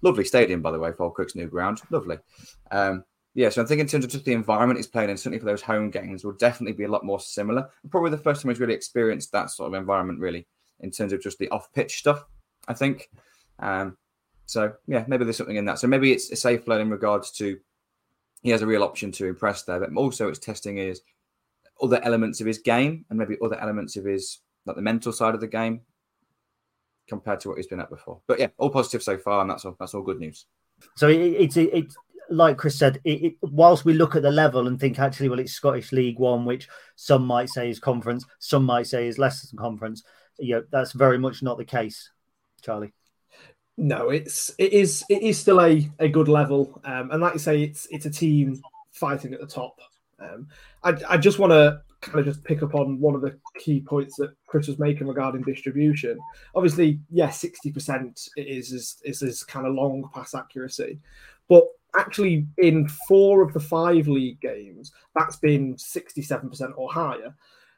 Lovely stadium, by the way, Falkirk's new ground. Lovely. So I think in terms of just the environment he's playing in, certainly for those home games, will definitely be a lot more similar. Probably the first time he's really experienced that sort of environment, really, in terms of just the off-pitch stuff, I think. Maybe there's something in that. So maybe it's a safe loan in regards to he has a real option to impress there, but also it's testing his other elements of his game and maybe other elements of his, like the mental side of the game, compared to what he's been at before. But yeah, all positive so far, and that's all good news. So it's like Chris said, whilst we look at the level and think, actually, well, it's Scottish League One, which some might say is conference, some might say is less than conference. You know, that's very much not the case, Charlie. No, it is still a good level. And like you say, it's a team fighting at the top. I just want to kind of just pick up on one of the key points that Chris was making regarding distribution. Obviously, 60% is his kind of long pass accuracy. But actually, in 4 of the 5 league games, that's been 67% or higher.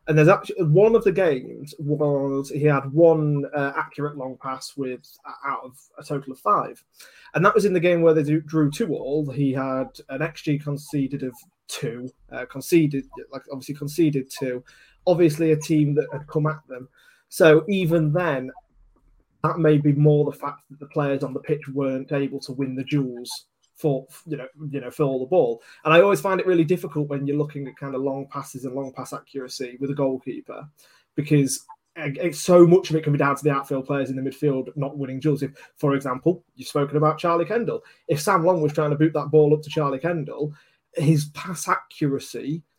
And there's actually one of the games was he had one accurate long pass with out of a total of 5. And that was in the game where they drew 2-2. He had an XG conceded of 2, conceded 2, obviously a team that had come at them. So even then, that may be more the fact that the players on the pitch weren't able to win the duels for, for the ball. And I always find it really difficult when you're looking at kind of long passes and long pass accuracy with a goalkeeper, because so much of it can be down to the outfield players in the midfield not winning duels. If, for example, you've spoken about Charlie Kendall. If Sam Long was trying to boot that ball up to Charlie Kendall, his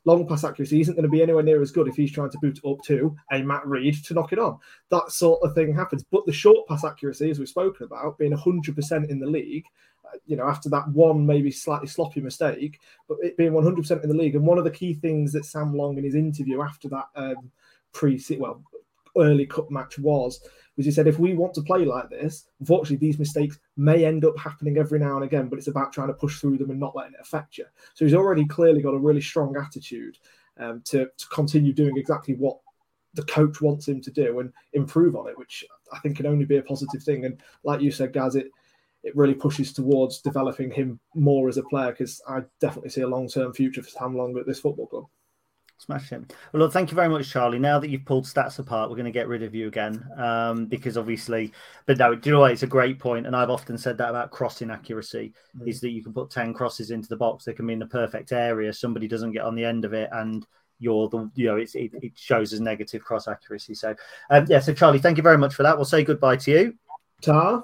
long pass accuracy isn't going to be anywhere near as good if he's trying to boot up to a Matt Reid to knock it on. That sort of thing happens. But the short pass accuracy, as we've spoken about, being 100% in the league, after that one maybe slightly sloppy mistake, but it being 100% in the league. And one of the key things that Sam Long in his interview after that early cup match was he said, if we want to play like this, unfortunately, these mistakes may end up happening every now and again, but it's about trying to push through them and not letting it affect you. So he's already clearly got a really strong attitude to continue doing exactly what the coach wants him to do and improve on it, which I think can only be a positive thing. And like you said, Gaz, it really pushes towards developing him more as a player, because I definitely see a long-term future for Sam Long at this football club. Smash him. Well, look, thank you very much, Charlie. Now that you've pulled stats apart, we're going to get rid of you again because obviously, but no, do you know what? It's a great point, and I've often said that about crossing accuracy is that you can put 10 crosses into the box. They can be in the perfect area. Somebody doesn't get on the end of it, and it shows as negative cross accuracy. So, so Charlie, thank you very much for that. We'll say goodbye to you. Ta.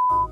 f-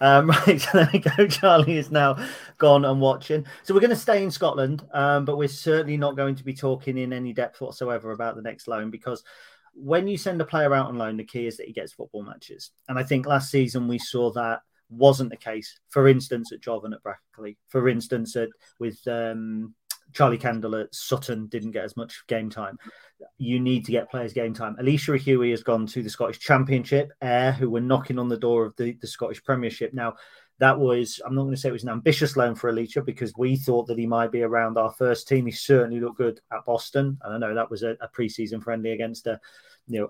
Right, so there we go. Charlie is now gone and watching. So we're going to stay in Scotland, but we're certainly not going to be talking in any depth whatsoever about the next loan, because when you send a player out on loan, the key is that he gets football matches. And I think last season we saw that wasn't the case, for instance, at Jovan at Brackley, for instance, with Charlie Kendall at Sutton didn't get as much game time. You need to get players game time. Alicia Hughey has gone to the Scottish Championship, Ayr, who were knocking on the door of the Scottish Premiership. Now, that was, I'm not going to say it was an ambitious loan for Alicia, because we thought that he might be around our first team. He certainly looked good at Boston. And I know that was a pre-season friendly against a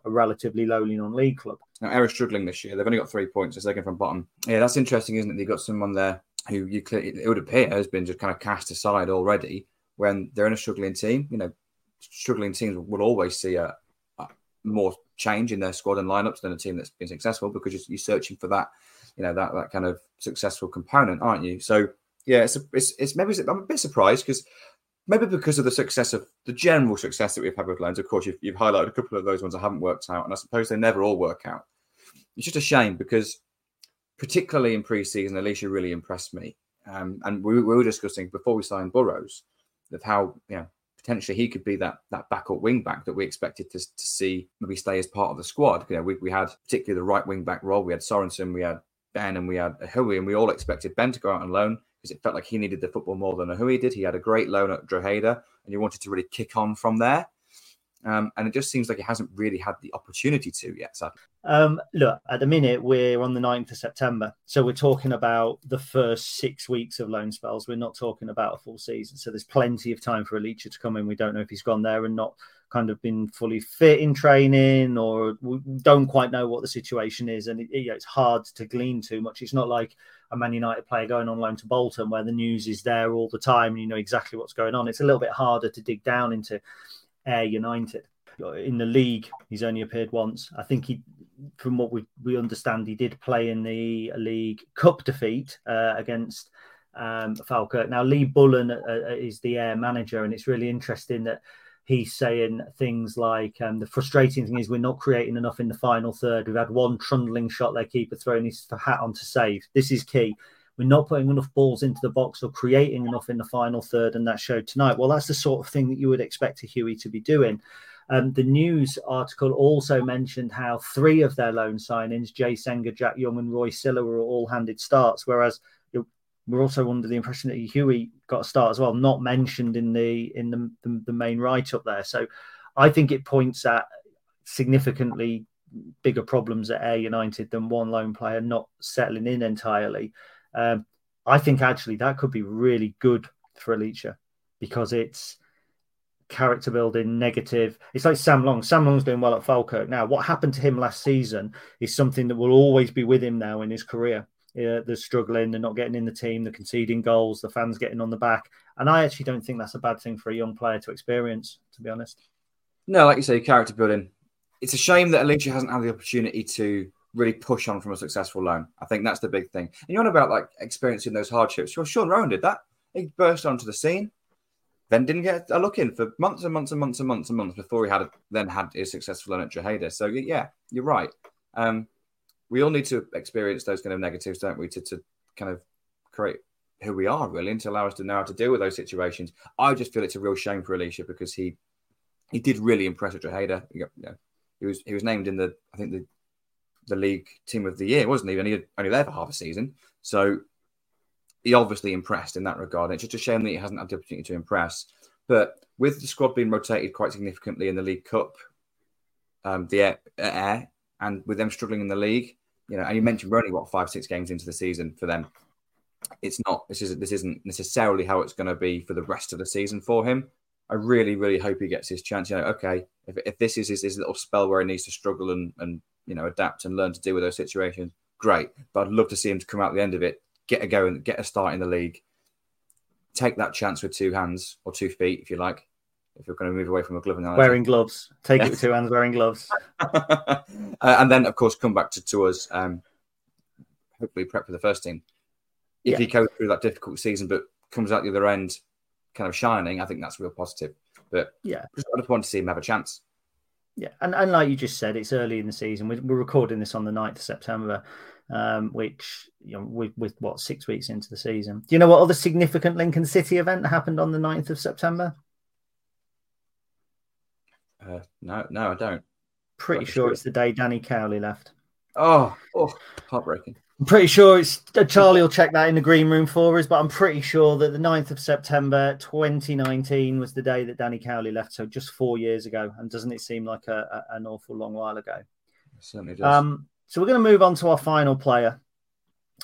relatively lowly non-league club. Now, Ayr are struggling this year. They've only got 3 points. They're second from bottom. Yeah, that's interesting, isn't it? They've got someone there who it would appear has been just kind of cast aside already when they're in a struggling team. You know, struggling teams will always see a more change in their squad and lineups than a team that's been successful, because you're searching for that, you know, that kind of successful component, aren't you? So, yeah, it's maybe I'm a bit surprised because of the general success that we've had with loans. Of course, you've highlighted a couple of those ones that haven't worked out, and I suppose they never all work out. It's just a shame, because particularly in pre-season, Alicia really impressed me. And we were discussing before we signed Burrows of how, you know, potentially he could be that backup wing back that we expected to see maybe stay as part of the squad. You know, we had particularly the right wing back role. We had Sorensen, we had Ben, and we had Ahuy, and we all expected Ben to go out on loan, because it felt like he needed the football more than Ahuy did. He had a great loan at Drogheda, and you wanted to really kick on from there. And it just seems like he hasn't really had the opportunity to yet, sadly. Look, at the minute, we're on the 9th of September. So we're talking about the first 6 weeks of loan spells. We're not talking about a full season. So there's plenty of time for Alicia to come in. We don't know if he's gone there and not kind of been fully fit in training, or we don't quite know what the situation is. And it's hard to glean too much. It's not like a Man United player going on loan to Bolton, where the news is there all the time and you know exactly what's going on. It's a little bit harder to dig down into Ayr United. In the league, he's only appeared once. I think he, from what we understand, he did play in the League Cup defeat against Falkirk. Now, Lee Bullen is the Ayr manager, and it's really interesting that he's saying things like, the frustrating thing is we're not creating enough in the final third. We've had one trundling shot their keeper throwing his hat on to save. This is key. We're not putting enough balls into the box or creating enough in the final third, and that showed tonight. Well, that's the sort of thing that you would expect a Hughey to be doing. The news article also mentioned how three of their loan signings, Jay Senga, Jack Young and Roy Silla, were all handed starts, whereas we're also under the impression that Hughey got a start as well, not mentioned in the main write-up there. So I think it points at significantly bigger problems at Ayr United than one loan player not settling in entirely. I think actually that could be really good for Alicia, because it's character building, negative. It's like Sam Long. Sam Long's doing well at Falkirk. Now, what happened to him last season is something that will always be with him now in his career. They're struggling, they're not getting in the team, they're conceding goals, the fans getting on the back. And I actually don't think that's a bad thing for a young player to experience, to be honest. No, like you say, character building. It's a shame that Alicia hasn't had the opportunity to really push on from a successful loan. I think that's the big thing. And you're on about like experiencing those hardships. Well, Sean Rowan did that. He burst onto the scene, then didn't get a look in for months and months and months and months and months before he had his successful loan at Drogheda. So yeah, you're right. We all need to experience those kind of negatives, don't we, to kind of create who we are really, and to allow us to know how to deal with those situations. I just feel it's a real shame for Alicia, because he did really impress at Drogheda. You know, he was named in the league team of the year, wasn't he? And he was only there for half a season. So he obviously impressed in that regard. It's just a shame that he hasn't had the opportunity to impress. But with the squad being rotated quite significantly in the League Cup, Ayr, and with them struggling in the league, you know, and you mentioned we're only, 5-6 games into the season for them. It's not, this isn't necessarily how it's going to be for the rest of the season for him. I really, really hope he gets his chance. You know, okay, if this is his little spell where he needs to struggle and you know adapt and learn to deal with those situations, great. But I'd love to see him to come out the end of it, get a go and get a start in the league, take that chance with two hands or 2 feet, if you like. If you're going to move away from a glove analogy. Wearing gloves. Take it with two hands, wearing gloves. And then, of course, come back to us, hopefully prep for the first team. If he goes through that difficult season but comes out the other end kind of shining, I think that's real positive. But I just want to see him have a chance. Yeah, and like you just said, it's early in the season. We're recording this on the 9th of September, which, you know, with what, 6 weeks into the season. Do you know what other significant Lincoln City event happened on the 9th of September? No, I don't. Pretty sure it's the day Danny Cowley left. Oh, heartbreaking. I'm pretty sure it's... Charlie will check that in the green room for us, but I'm pretty sure that the 9th of September 2019 was the day that Danny Cowley left, so just 4 years ago. And doesn't it seem like an awful long while ago? It certainly does. So we're going to move on to our final player.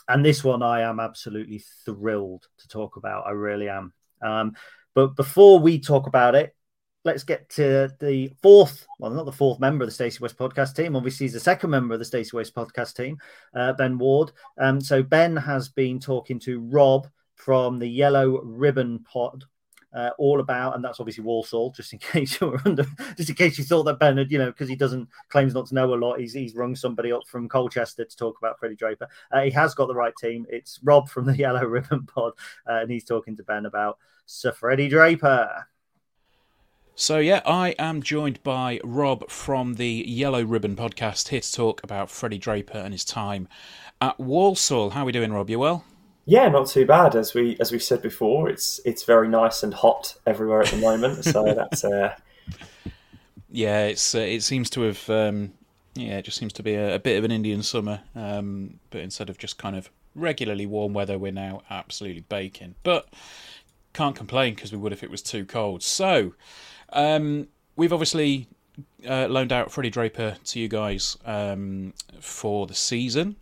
And this one I am absolutely thrilled to talk about. I really am. But before we talk about it, let's get to the fourth, well, not the fourth member of the Stacey West podcast team. Obviously, he's the second member of the Stacey West podcast team, Ben Ward. So Ben has been talking to Rob from the Yellow Ribbon pod all about, and that's obviously Walsall, just in case you thought that Ben had, you know, because he claims not to know a lot. He's rung somebody up from Colchester to talk about Freddie Draper. He has got the right team. It's Rob from the Yellow Ribbon pod, and he's talking to Ben about Sir Freddie Draper. So yeah, I am joined by Rob from the Yellow Ribbon podcast here to talk about Freddie Draper and his time at Walsall. How are we doing, Rob? You well? Yeah, not too bad. As we said before, it's very nice and hot everywhere at the moment. So that's yeah, it seems to have it just seems to be a bit of an Indian summer, but instead of just kind of regularly warm weather, we're now absolutely baking. But can't complain because we would if it was too cold. So. We've obviously loaned out Freddie Draper to you guys for the season.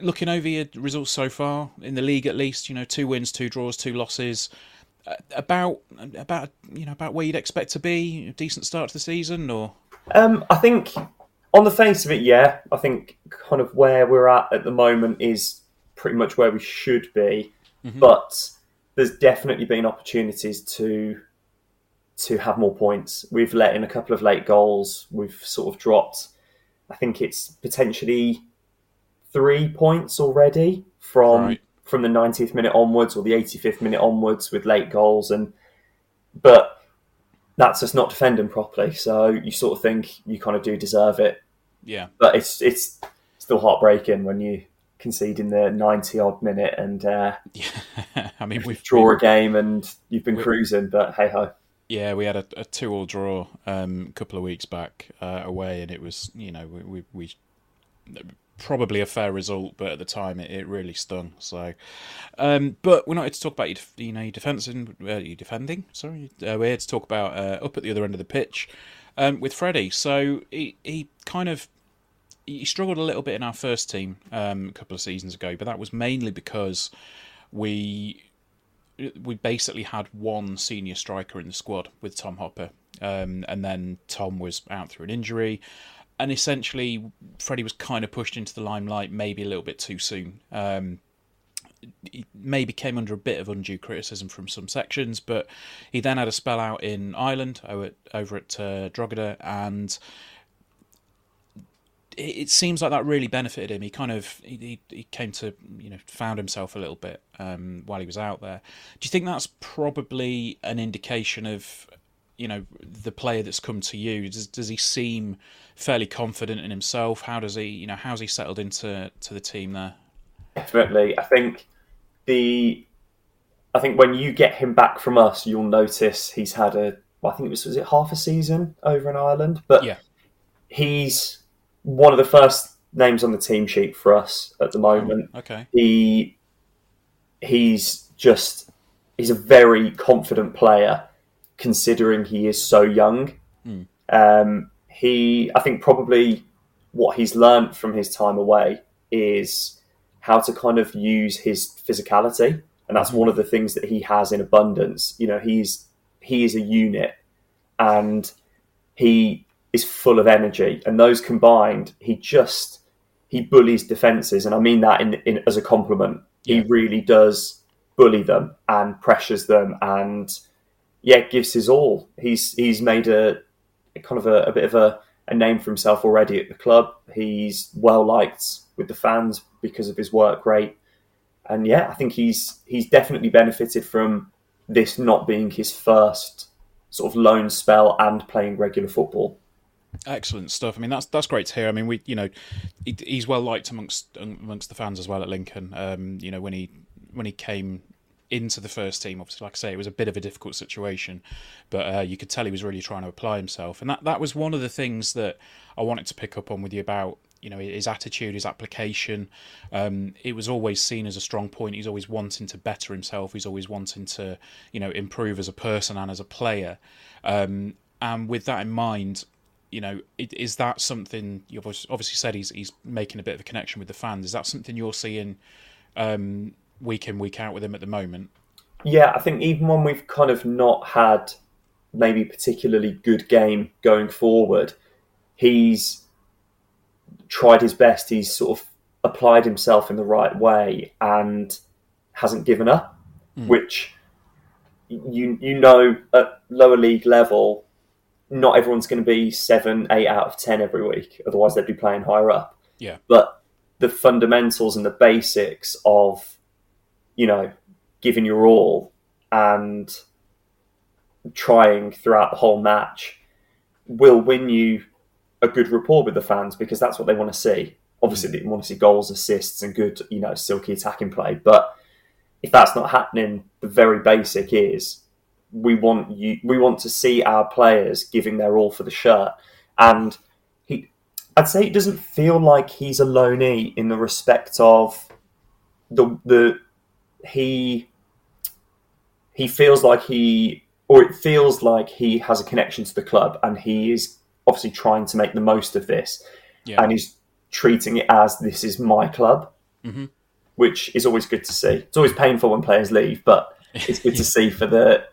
Looking over your results so far in the league, at least, you know, 2 wins, 2 draws, 2 losses. About you know about where you'd expect to be. A decent start to the season, or I think on the face of it, yeah, I think kind of where we're at the moment is pretty much where we should be. Mm-hmm. But there's definitely been opportunities to have more points. We've let in a couple of late goals. We've sort of dropped, I think it's potentially 3 points already from the 90th minute onwards or the 85th minute onwards with late goals. But that's us not defending properly. So you sort of think you kind of do deserve it. Yeah. But it's still heartbreaking when you concede in the 90-odd minute and I mean, we draw a game and you've been cruising, but hey-ho. Yeah, we had a 2-2 draw a couple of weeks back away, and it was, you know, we probably a fair result, but at the time it really stung. So, but we're not here to talk about your defending. Sorry, we're here to talk about up at the other end of the pitch with Freddie. So he struggled a little bit in our first team a couple of seasons ago, but that was mainly because we basically had one senior striker in the squad with Tom Hopper, and then Tom was out through an injury, and essentially Freddie was kind of pushed into the limelight maybe a little bit too soon. He maybe came under a bit of undue criticism from some sections, but he then had a spell out in Ireland over at Drogheda, and it seems like that really benefited him. He kind of he came to, you know, found himself a little bit while he was out there. Do you think that's probably an indication of, you know, the player that's come to you? Does he seem fairly confident in himself? How does he, you know, how's he settled into the team there? Definitely, I think when you get him back from us, you'll notice he's had was it half a season over in Ireland, but yeah, he's one of the first names on the team sheet for us at the moment. Okay. He's a very confident player, considering he is so young. Mm. I think probably what he's learned from his time away is how to kind of use his physicality, and that's one of the things that he has in abundance. You know, he's he is a unit and he is full of energy. And those combined, he bullies defences. And I mean that in as a compliment. Yeah. He really does bully them and pressures them and, gives his all. He's made a bit of a name for himself already at the club. He's well liked with the fans because of his work rate. And I think he's definitely benefited from this not being his first sort of loan spell and playing regular football. Excellent stuff. I mean, that's great to hear. I mean, he's well liked amongst the fans as well at Lincoln. When he came into the first team, obviously, like I say, it was a bit of a difficult situation, but you could tell he was really trying to apply himself. And that was one of the things that I wanted to pick up on with you about, his attitude, his application. It was always seen as a strong point. He's always wanting to better himself. He's always wanting to, improve as a person and as a player. And with that in mind, is that something you've obviously said he's making a bit of a connection with the fans? Is that something you're seeing week in, week out with him at the moment? Yeah, I think even when we've kind of not had maybe particularly good game going forward, he's tried his best. He's sort of applied himself in the right way and hasn't given up, which at lower league level, not everyone's going to be 7, 8 out of 10 every week. Otherwise, they'd be playing higher up. Yeah, but the fundamentals and the basics of giving your all and trying throughout the whole match will win you a good rapport with the fans because that's what they want to see. Obviously, they want to see goals, assists, and good, silky attacking play. But if that's not happening, the very basic is we want to see our players giving their all for the shirt. And I'd say it doesn't feel like he's a loanee in the respect of it feels like he has a connection to the club and he is obviously trying to make the most of this and he's treating it as this is my club, which is always good to see. It's always painful when players leave, but it's good to see for the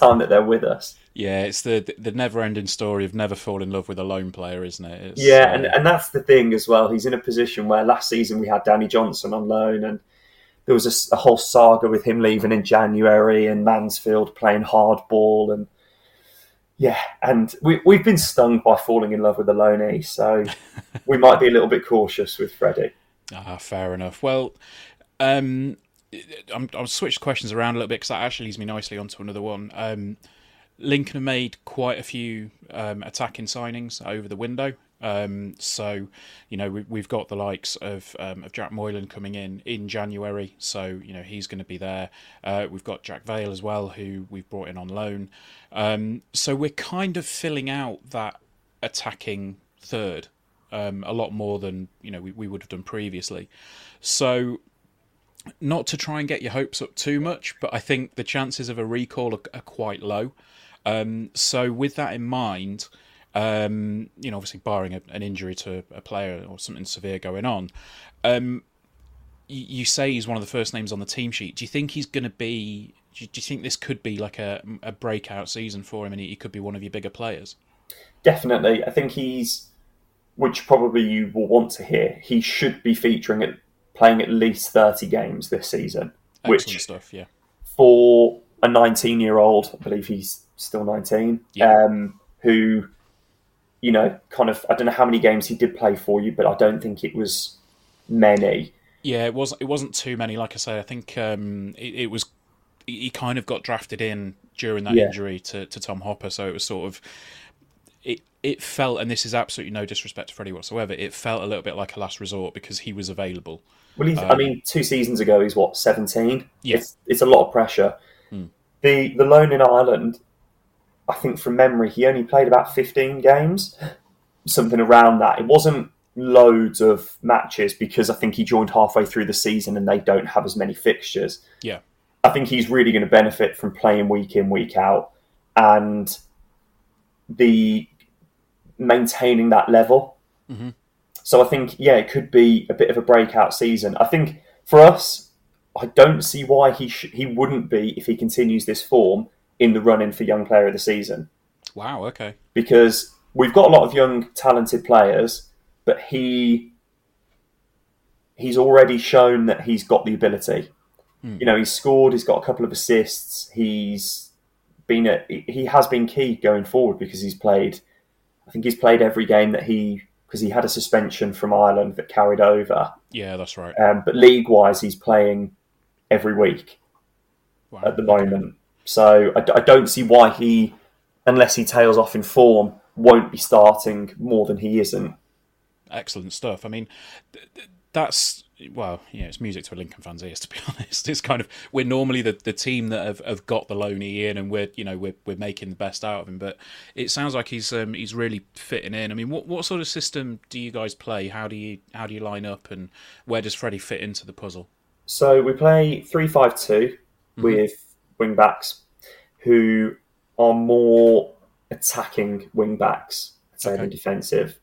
time that they're with us. Yeah, it's the never-ending story of never fall in love with a lone player, isn't it? And that's the thing as well. He's in a position where last season we had Danny Johnson on loan and there was a whole saga with him leaving in January and Mansfield playing hardball. And we've been stung by falling in love with a loanee, so we might be a little bit cautious with Freddie. Fair enough. Well, I'll switch questions around a little bit because that actually leads me nicely onto another one. Lincoln have made quite a few attacking signings over the window. We've got the likes of Jack Moylan coming in January. So, he's going to be there. We've got Jack Vale as well, who we've brought in on loan. So we're kind of filling out that attacking third a lot more than, we would have done previously. So not to try and get your hopes up too much, but I think the chances of a recall are quite low. So with that in mind, obviously barring an injury to a player or something severe going on, you say he's one of the first names on the team sheet. Do you think he's going to be? Do you think this could be like a breakout season for him, and he could be one of your bigger players? Definitely, I think which probably you will want to hear. He should be playing at least 30 games this season. Excellent stuff, yeah. For a 19-year-old, I believe he's still 19. Yeah. Who. I don't know how many games he did play for you, but I don't think it was many. Yeah, it wasn't too many. Like I say, I think it was. He kind of got drafted in during that injury to Tom Hopper, so it was sort of. It felt, and this is absolutely no disrespect to Freddie whatsoever, it felt a little bit like a last resort because he was available. Well, 2 seasons ago, he's 17? Yeah. It's a lot of pressure. Mm. The loan in Ireland, I think from memory, he only played about 15 games, something around that. It wasn't loads of matches because I think he joined halfway through the season and they don't have as many fixtures. Yeah, I think he's really going to benefit from playing week in, week out and the maintaining that level. Mm-hmm. So I think, it could be a bit of a breakout season. I think for us, I don't see why he wouldn't be if he continues this form. in the run-in for Young Player of the Season. Wow, okay. Because we've got a lot of young, talented players, but he's already shown that he's got the ability. Mm. You know, he's scored, he's got a couple of assists, he has been key going forward because he's played every game that because he had a suspension from Ireland that carried over. Yeah, that's right. But league-wise, he's playing every week at the moment. So I don't see why he, unless he tails off in form, won't be starting more than he isn't. Excellent stuff. I mean, that's... Well, yeah, it's music to a Lincoln fan's ears, to be honest. It's kind of, we're normally the team that have got the loanee in, and we're making the best out of him. But it sounds like he's really fitting in. I mean, what sort of system do you guys play? How do you line up, and where does Freddie fit into the puzzle? So we play 3-5-2 with wing backs who are more attacking wing backs, I'd say, than defensive.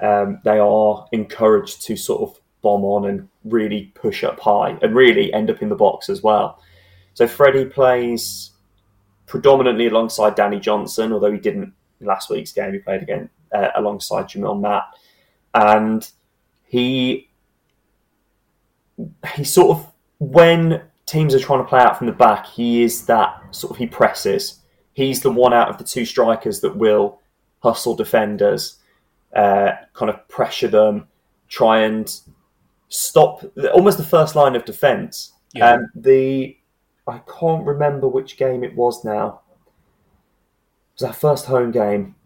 They are encouraged to sort of bomb on and really push up high and really end up in the box as well. So Freddie plays predominantly alongside Danny Johnson, although he didn't in last week's game. He played again alongside Jamil Matt. And he sort of, when teams are trying to play out from the back, he is that sort of, he presses. He's the one out of the two strikers that will hustle defenders, kind of pressure them, try and stop almost the first line of defence. Yeah. I can't remember which game it was now. It was our first home game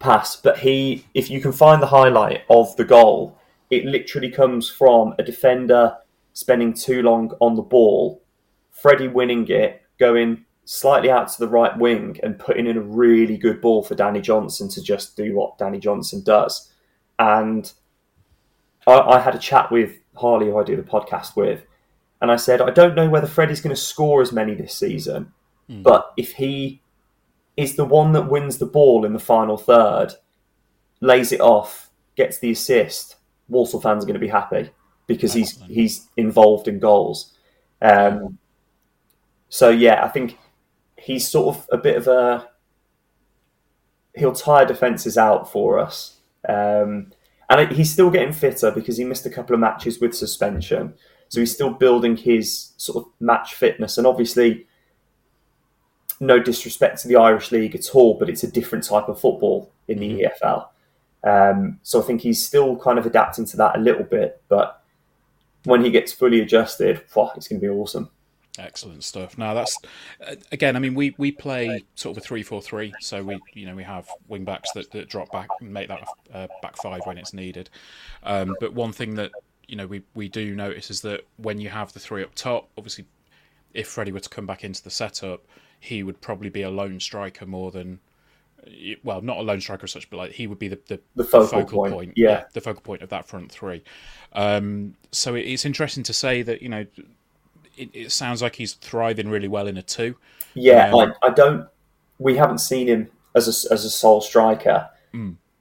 pass, but if you can find the highlight of the goal, it literally comes from a defender spending too long on the ball, Freddie winning it, going slightly out to the right wing and putting in a really good ball for Danny Johnson to just do what Danny Johnson does. And I had a chat with Harley, who I do the podcast with, and I said, I don't know whether Freddie's going to score as many this season, but if he is the one that wins the ball in the final third, lays it off, gets the assist, Walsall fans are going to be happy because he's involved in goals. So, yeah, I think he's sort of a bit of a... He'll tire defences out for us. And he's still getting fitter because he missed a couple of matches with suspension. So he's still building his sort of match fitness. And obviously, no disrespect to the Irish League at all, but it's a different type of football in the EFL. So I think he's still kind of adapting to that a little bit. But when he gets fully adjusted, it's going to be awesome. Excellent stuff. Now that's, again, I mean, we play sort of a 3-4-3, so we have wing backs that drop back and make that back five when it's needed. But one thing that we do notice is that when you have the three up top, obviously, if Freddie were to come back into the setup, he would probably be a lone striker more than, well, not a lone striker as such, but like he would be the focal point. Yeah, the focal point of that front three. So it's interesting to say that It sounds like he's thriving really well in a two. Yeah, we haven't seen him as a sole striker.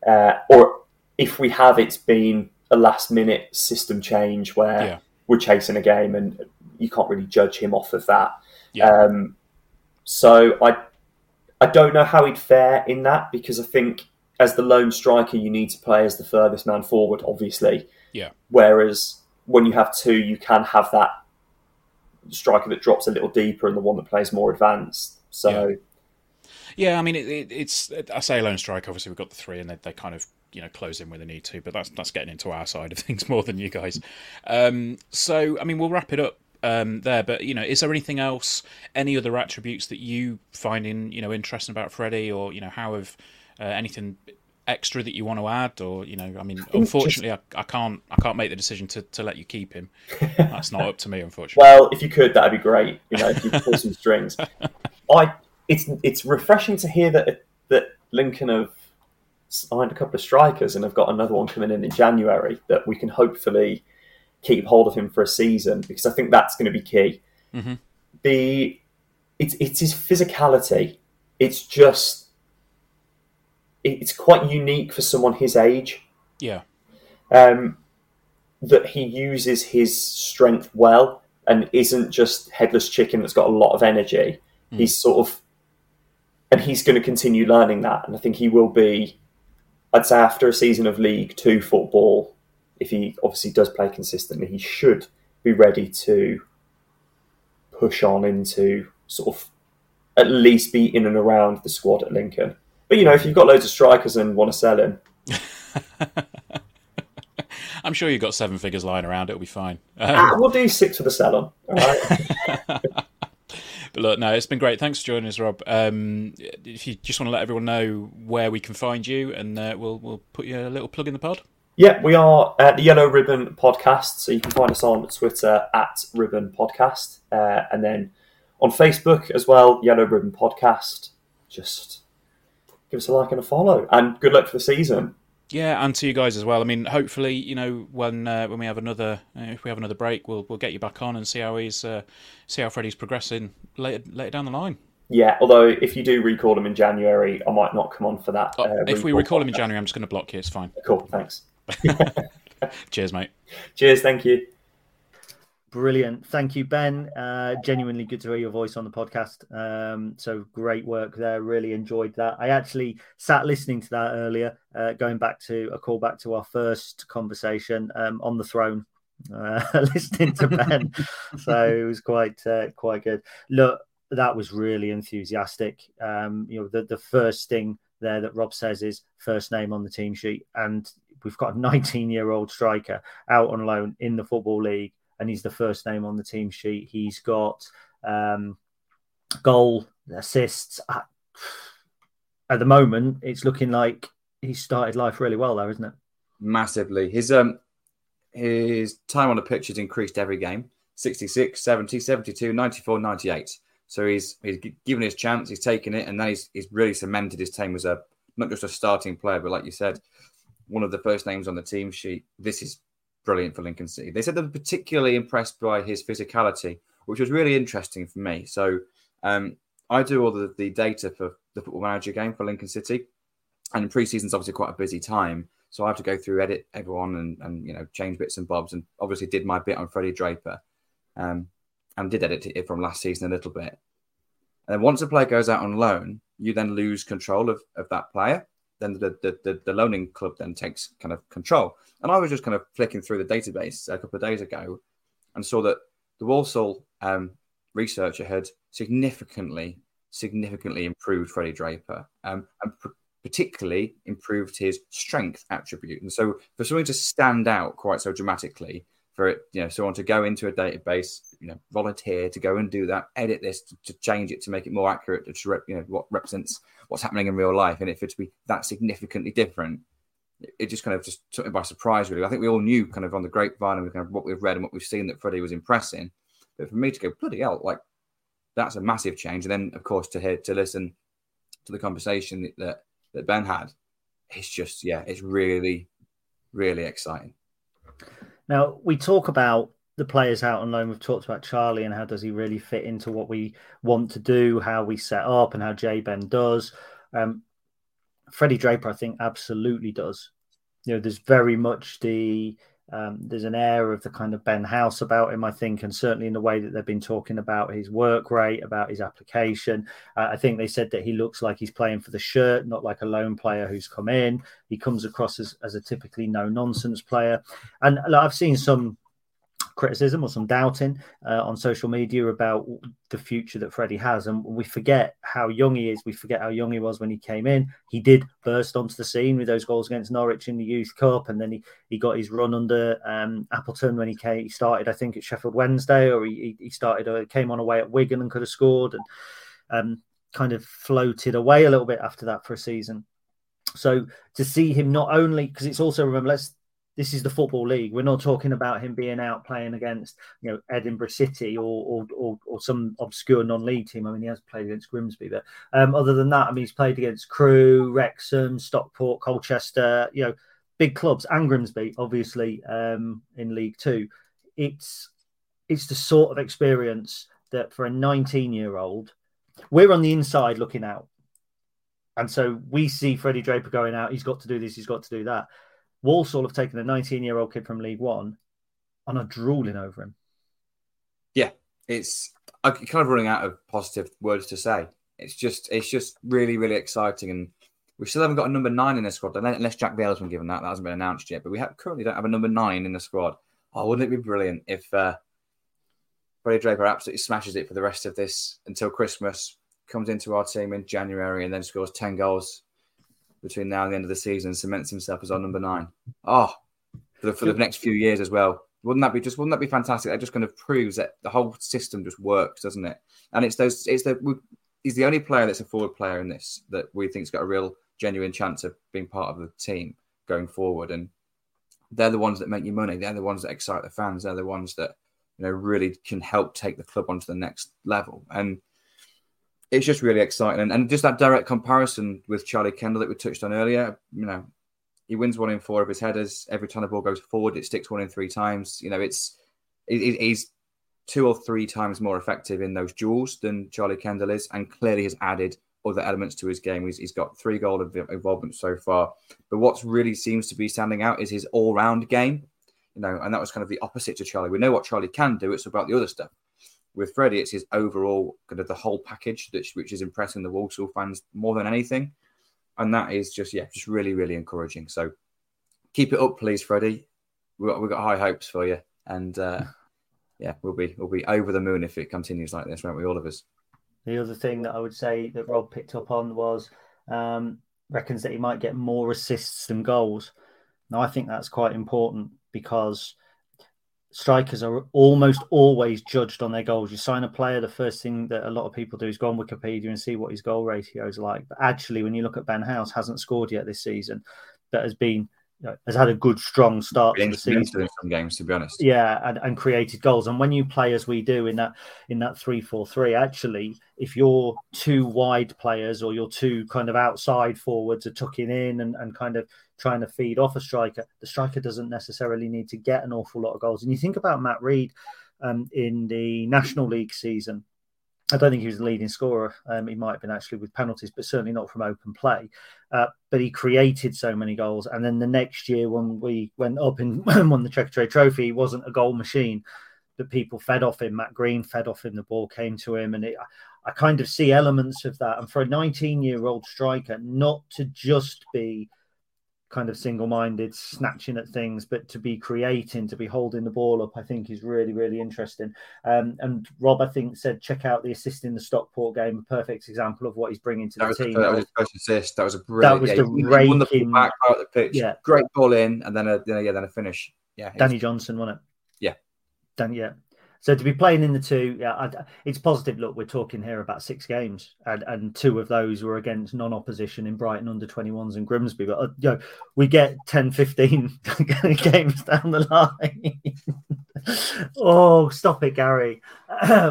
Or if we have, it's been a last-minute system change where we're chasing a game and you can't really judge him off of that. Yeah. So I don't know how he'd fare in that, because I think as the lone striker, you need to play as the furthest man forward, obviously. Yeah. Whereas when you have two, you can have that striker that drops a little deeper and the one that plays more advanced. So, yeah, I mean, it's I say lone striker. Obviously, we've got the three, and they kind of close in where they need to. But that's getting into our side of things more than you guys. So, I mean, we'll wrap it up there. But is there anything else? Any other attributes that you find interesting about Freddie, or how have anything extra that you want to add? Or I mean, unfortunately, I can't make the decision to let you keep him. That's not up to me, unfortunately. Well, if you could, that'd be great. If you could pull some strings. It's refreshing to hear that Lincoln have signed a couple of strikers and have got another one coming in January that we can hopefully keep hold of him for a season, because I think that's going to be key. Mm-hmm. It's his physicality. It's just. It's quite unique for someone his age. Yeah. That he uses his strength well and isn't just headless chicken that's got a lot of energy. He's sort of and he's going to continue learning that. And I think he will be, I'd say after a season of League Two football, if he obviously does play consistently, he should be ready to push on into sort of at least be in and around the squad at Lincoln. But, you know, if you've got loads of strikers and want to sell him. I'm sure you've got seven figures lying around. It'll be fine. We'll do six with a sell on. All right. But look, no, it's been great. Thanks for joining us, Rob. If you just want to let everyone know where we can find you, and we'll put you a little plug in the pod. Yeah, we are the Yellow Ribbon Podcast. So you can find us on Twitter at Ribbon Podcast. And then on Facebook as well, Yellow Ribbon Podcast. Just give us a like and a follow. And good luck for the season. Yeah, and to you guys as well. I mean, hopefully, you know, when we have another, if we have another break, we'll get you back on and see how see how Freddie's progressing later down the line. Yeah, although if you do recall him in January, I might not come on for that. If we recall him in January, I'm just going to block you. It's fine. Cool, thanks. Cheers, mate. Cheers, thank you. Brilliant. Thank you, Ben. Genuinely good to hear your voice on the podcast. So great work there. Really enjoyed that. I actually sat listening to that earlier, going back to a call back to our first conversation on the throne, listening to Ben. So it was quite good. Look, that was really enthusiastic. You know, the first thing there that Rob says is first name on the team sheet. And we've got a 19-year-old striker out on loan in the Football League. And he's the first name on the team sheet. He's got goal, assists. At the moment, it's looking like he started life really well there, isn't it? Massively. His time on the pitch has increased every game. 66, 70, 72, 94, 98. So he's given his chance, he's taken it, and then he's really cemented his team as not just a starting player, but like you said, one of the first names on the team sheet. This is brilliant for Lincoln City. They said they were particularly impressed by his physicality, which was really interesting for me. So I do all the data for the Football Manager game for Lincoln City, and pre-season's obviously quite a busy time. So I have to go through, edit everyone, and you know, change bits and bobs, and obviously did my bit on Freddie Draper, and did edit it from last season a little bit. And then once a player goes out on loan, you then lose control of that player. Then the loaning club then takes kind of control. And I was just kind of flicking through the database a couple of days ago and saw that the Walsall researcher had significantly improved Freddie Draper, and particularly improved his strength attribute. And so for someone to stand out quite so dramatically, for it, you know, someone to go into a database, you know, volunteer to go and do that, edit this to change it to make it more accurate to you know, what represents what's happening in real life, and if it's to be that significantly different, it just kind of just took me by surprise, really. I think we all knew kind of on the grapevine and kind of what we've read and what we've seen that Freddie was impressing, but for me to go bloody hell, like that's a massive change. And then of course to listen to the conversation that Ben had, it's just it's really, really exciting. Now, we talk about the players out on loan. We've talked about Charlie and how does he really fit into what we want to do, how we set up and how Jay Benn does. Freddie Draper, I think, absolutely does. You know, there's very much there's an air of the kind of Ben House about him, I think, and certainly in the way that they've been talking about his work rate, about his application. I think they said that he looks like he's playing for the shirt, not like a lone player who's come in. He comes across as a typically no-nonsense player. And like, I've seen some criticism or some doubting on social media about the future that Freddie has. And we forget how young he is. We forget how young he was when he came in. He did burst onto the scene with those goals against Norwich in the Youth Cup. And then he got his run under Appleton when he started, I think, at Sheffield Wednesday, or he came on away at Wigan and could have scored, and kind of floated away a little bit after that for a season. So to see him not only, because it's also, remember, this is the Football League. We're not talking about him being out playing against, you know, Edinburgh City or some obscure non-league team. I mean, he has played against Grimsby, but other than that, I mean, he's played against Crewe, Wrexham, Stockport, Colchester, you know, big clubs, and Grimsby, obviously, in League Two. It's the sort of experience that for a 19-year-old, we're on the inside looking out. And so we see Freddie Draper going out. He's got to do this. He's got to do that. Walsall have taken a 19-year-old kid from League One and are drooling over him. Yeah, I'm kind of running out of positive words to say. It's just really, really exciting. And we still haven't got a number 9 in the squad, unless Jack Bale's been given that. That hasn't been announced yet. But we currently don't have a number 9 in the squad. Oh, wouldn't it be brilliant if Freddie Draper absolutely smashes it for the rest of this until Christmas, comes into our team in January and then scores 10 goals between now and the end of the season and cements himself as our number 9. Oh, for the next few years as well. Wouldn't that be fantastic? That just kind of proves that the whole system just works, doesn't it? And he's the only player that's a forward player in this that we think's got a real genuine chance of being part of the team going forward. And they're the ones that make you money. They're the ones that excite the fans. They're the ones that, you know, really can help take the club onto the next level. And it's just really exciting. And just that direct comparison with Charlie Kendall that we touched on earlier, you know, he wins 1 in 4 of his headers. Every time the ball goes forward, it sticks 1 in 3 times. You know, he's 2 or 3 times more effective in those duels than Charlie Kendall is, and clearly has added other elements to his game. He's got 3 goal involvements so far. But what really seems to be standing out is his all-round game. You know, and that was kind of the opposite to Charlie. We know what Charlie can do. It's about the other stuff. With Freddie, it's his overall, kind of the whole package, which is impressing the Walsall fans more than anything. And that is just really, really encouraging. So keep it up, please, Freddie. We've got high hopes for you. And we'll be over the moon if it continues like this, won't we, all of us? The other thing that I would say that Rob picked up on was reckons that he might get more assists than goals. Now, I think that's quite important because strikers are almost always judged on their goals. You sign a player, the first thing that a lot of people do is go on Wikipedia and see what his goal ratio is like. But actually, when you look at Ben House, hasn't scored yet this season, but has had a good, strong start to the season in some games, to be honest. Yeah, and created goals. And when you play as we do in that 3-4-3, actually, if your 2 wide players or your 2 kind of outside forwards are tucking in and kind of trying to feed off a striker, the striker doesn't necessarily need to get an awful lot of goals. And you think about Matt Reid in the National League season. I don't think he was the leading scorer. He might have been actually with penalties, but certainly not from open play. But he created so many goals. And then the next year when we went up and won the Checkatrade Trophy, he wasn't a goal machine. But people fed off him. Matt Green fed off him. The ball came to him. And I kind of see elements of that. And for a 19-year-old striker, not to just be kind of single-minded, snatching at things, but to be creating, to be holding the ball up, I think is really, really interesting. And Rob, I think, said, check out the assist in the Stockport game, a perfect example of what he's bringing to the team. That was his first assist. That was a brilliant... That was the raking... Won the ball back out the pitch. Yeah. Great ball in, and then a finish. Yeah, Danny Johnson won it. Yeah. Yeah. So to be playing in the 2, yeah, it's positive. Look, we're talking here about 6 games, and 2 of those were against non-opposition in Brighton under-21s and Grimsby. But you know, we get 10, 15 games down the line. Oh, stop it, Gary.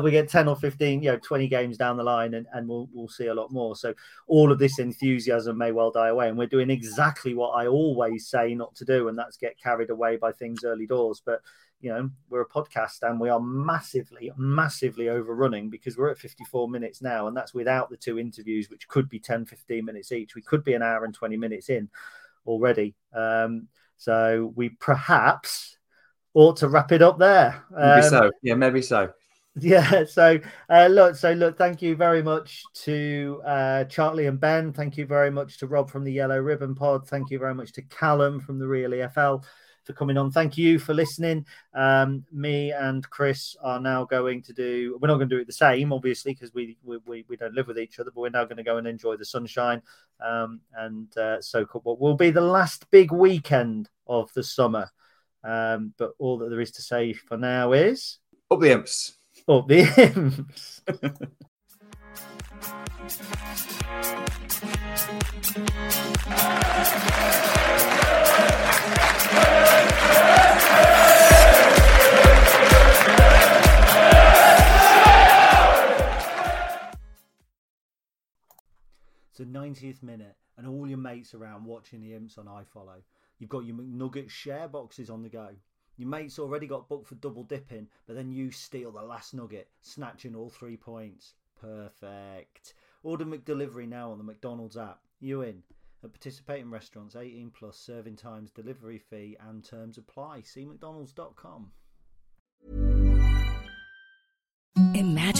We get 10 or 15, you know, 20 games down the line, and we'll see a lot more. So all of this enthusiasm may well die away, and we're doing exactly what I always say not to do, and that's get carried away by things early doors. But you know, we're a podcast and we are massively, massively overrunning because we're at 54 minutes now. And that's without the 2 interviews, which could be 10, 15 minutes each. We could be an hour and 20 minutes in already. So we perhaps ought to wrap it up there. Maybe so. Yeah. So, thank you very much to Charlie and Ben. Thank you very much to Rob from the Yellow Ribbon Pod. Thank you very much to Callum from the Real EFL for coming on. Thank you for listening. Me and Chris are now going to do... We're not going to do it the same, obviously, because we don't live with each other, but we're now going to go and enjoy the sunshine and soak up what will be the last big weekend of the summer. But all that there is to say for now is... Up the imps. Up the imps. The 90th minute and all your mates around watching the imps on iFollow. You've got your McNugget share boxes on the go. Your mates already got booked for double dipping, but then you steal the last nugget, snatching all 3 points. Perfect. Order McDelivery now on the McDonald's app. You in. At participating restaurants, 18 plus, serving times, delivery fee and terms apply. See mcdonalds.com. Imagine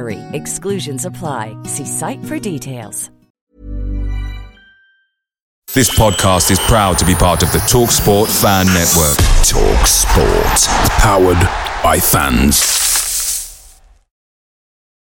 Exclusions apply. See site for details. This podcast is proud to be part of the TalkSport Fan Network. TalkSport. Powered by fans.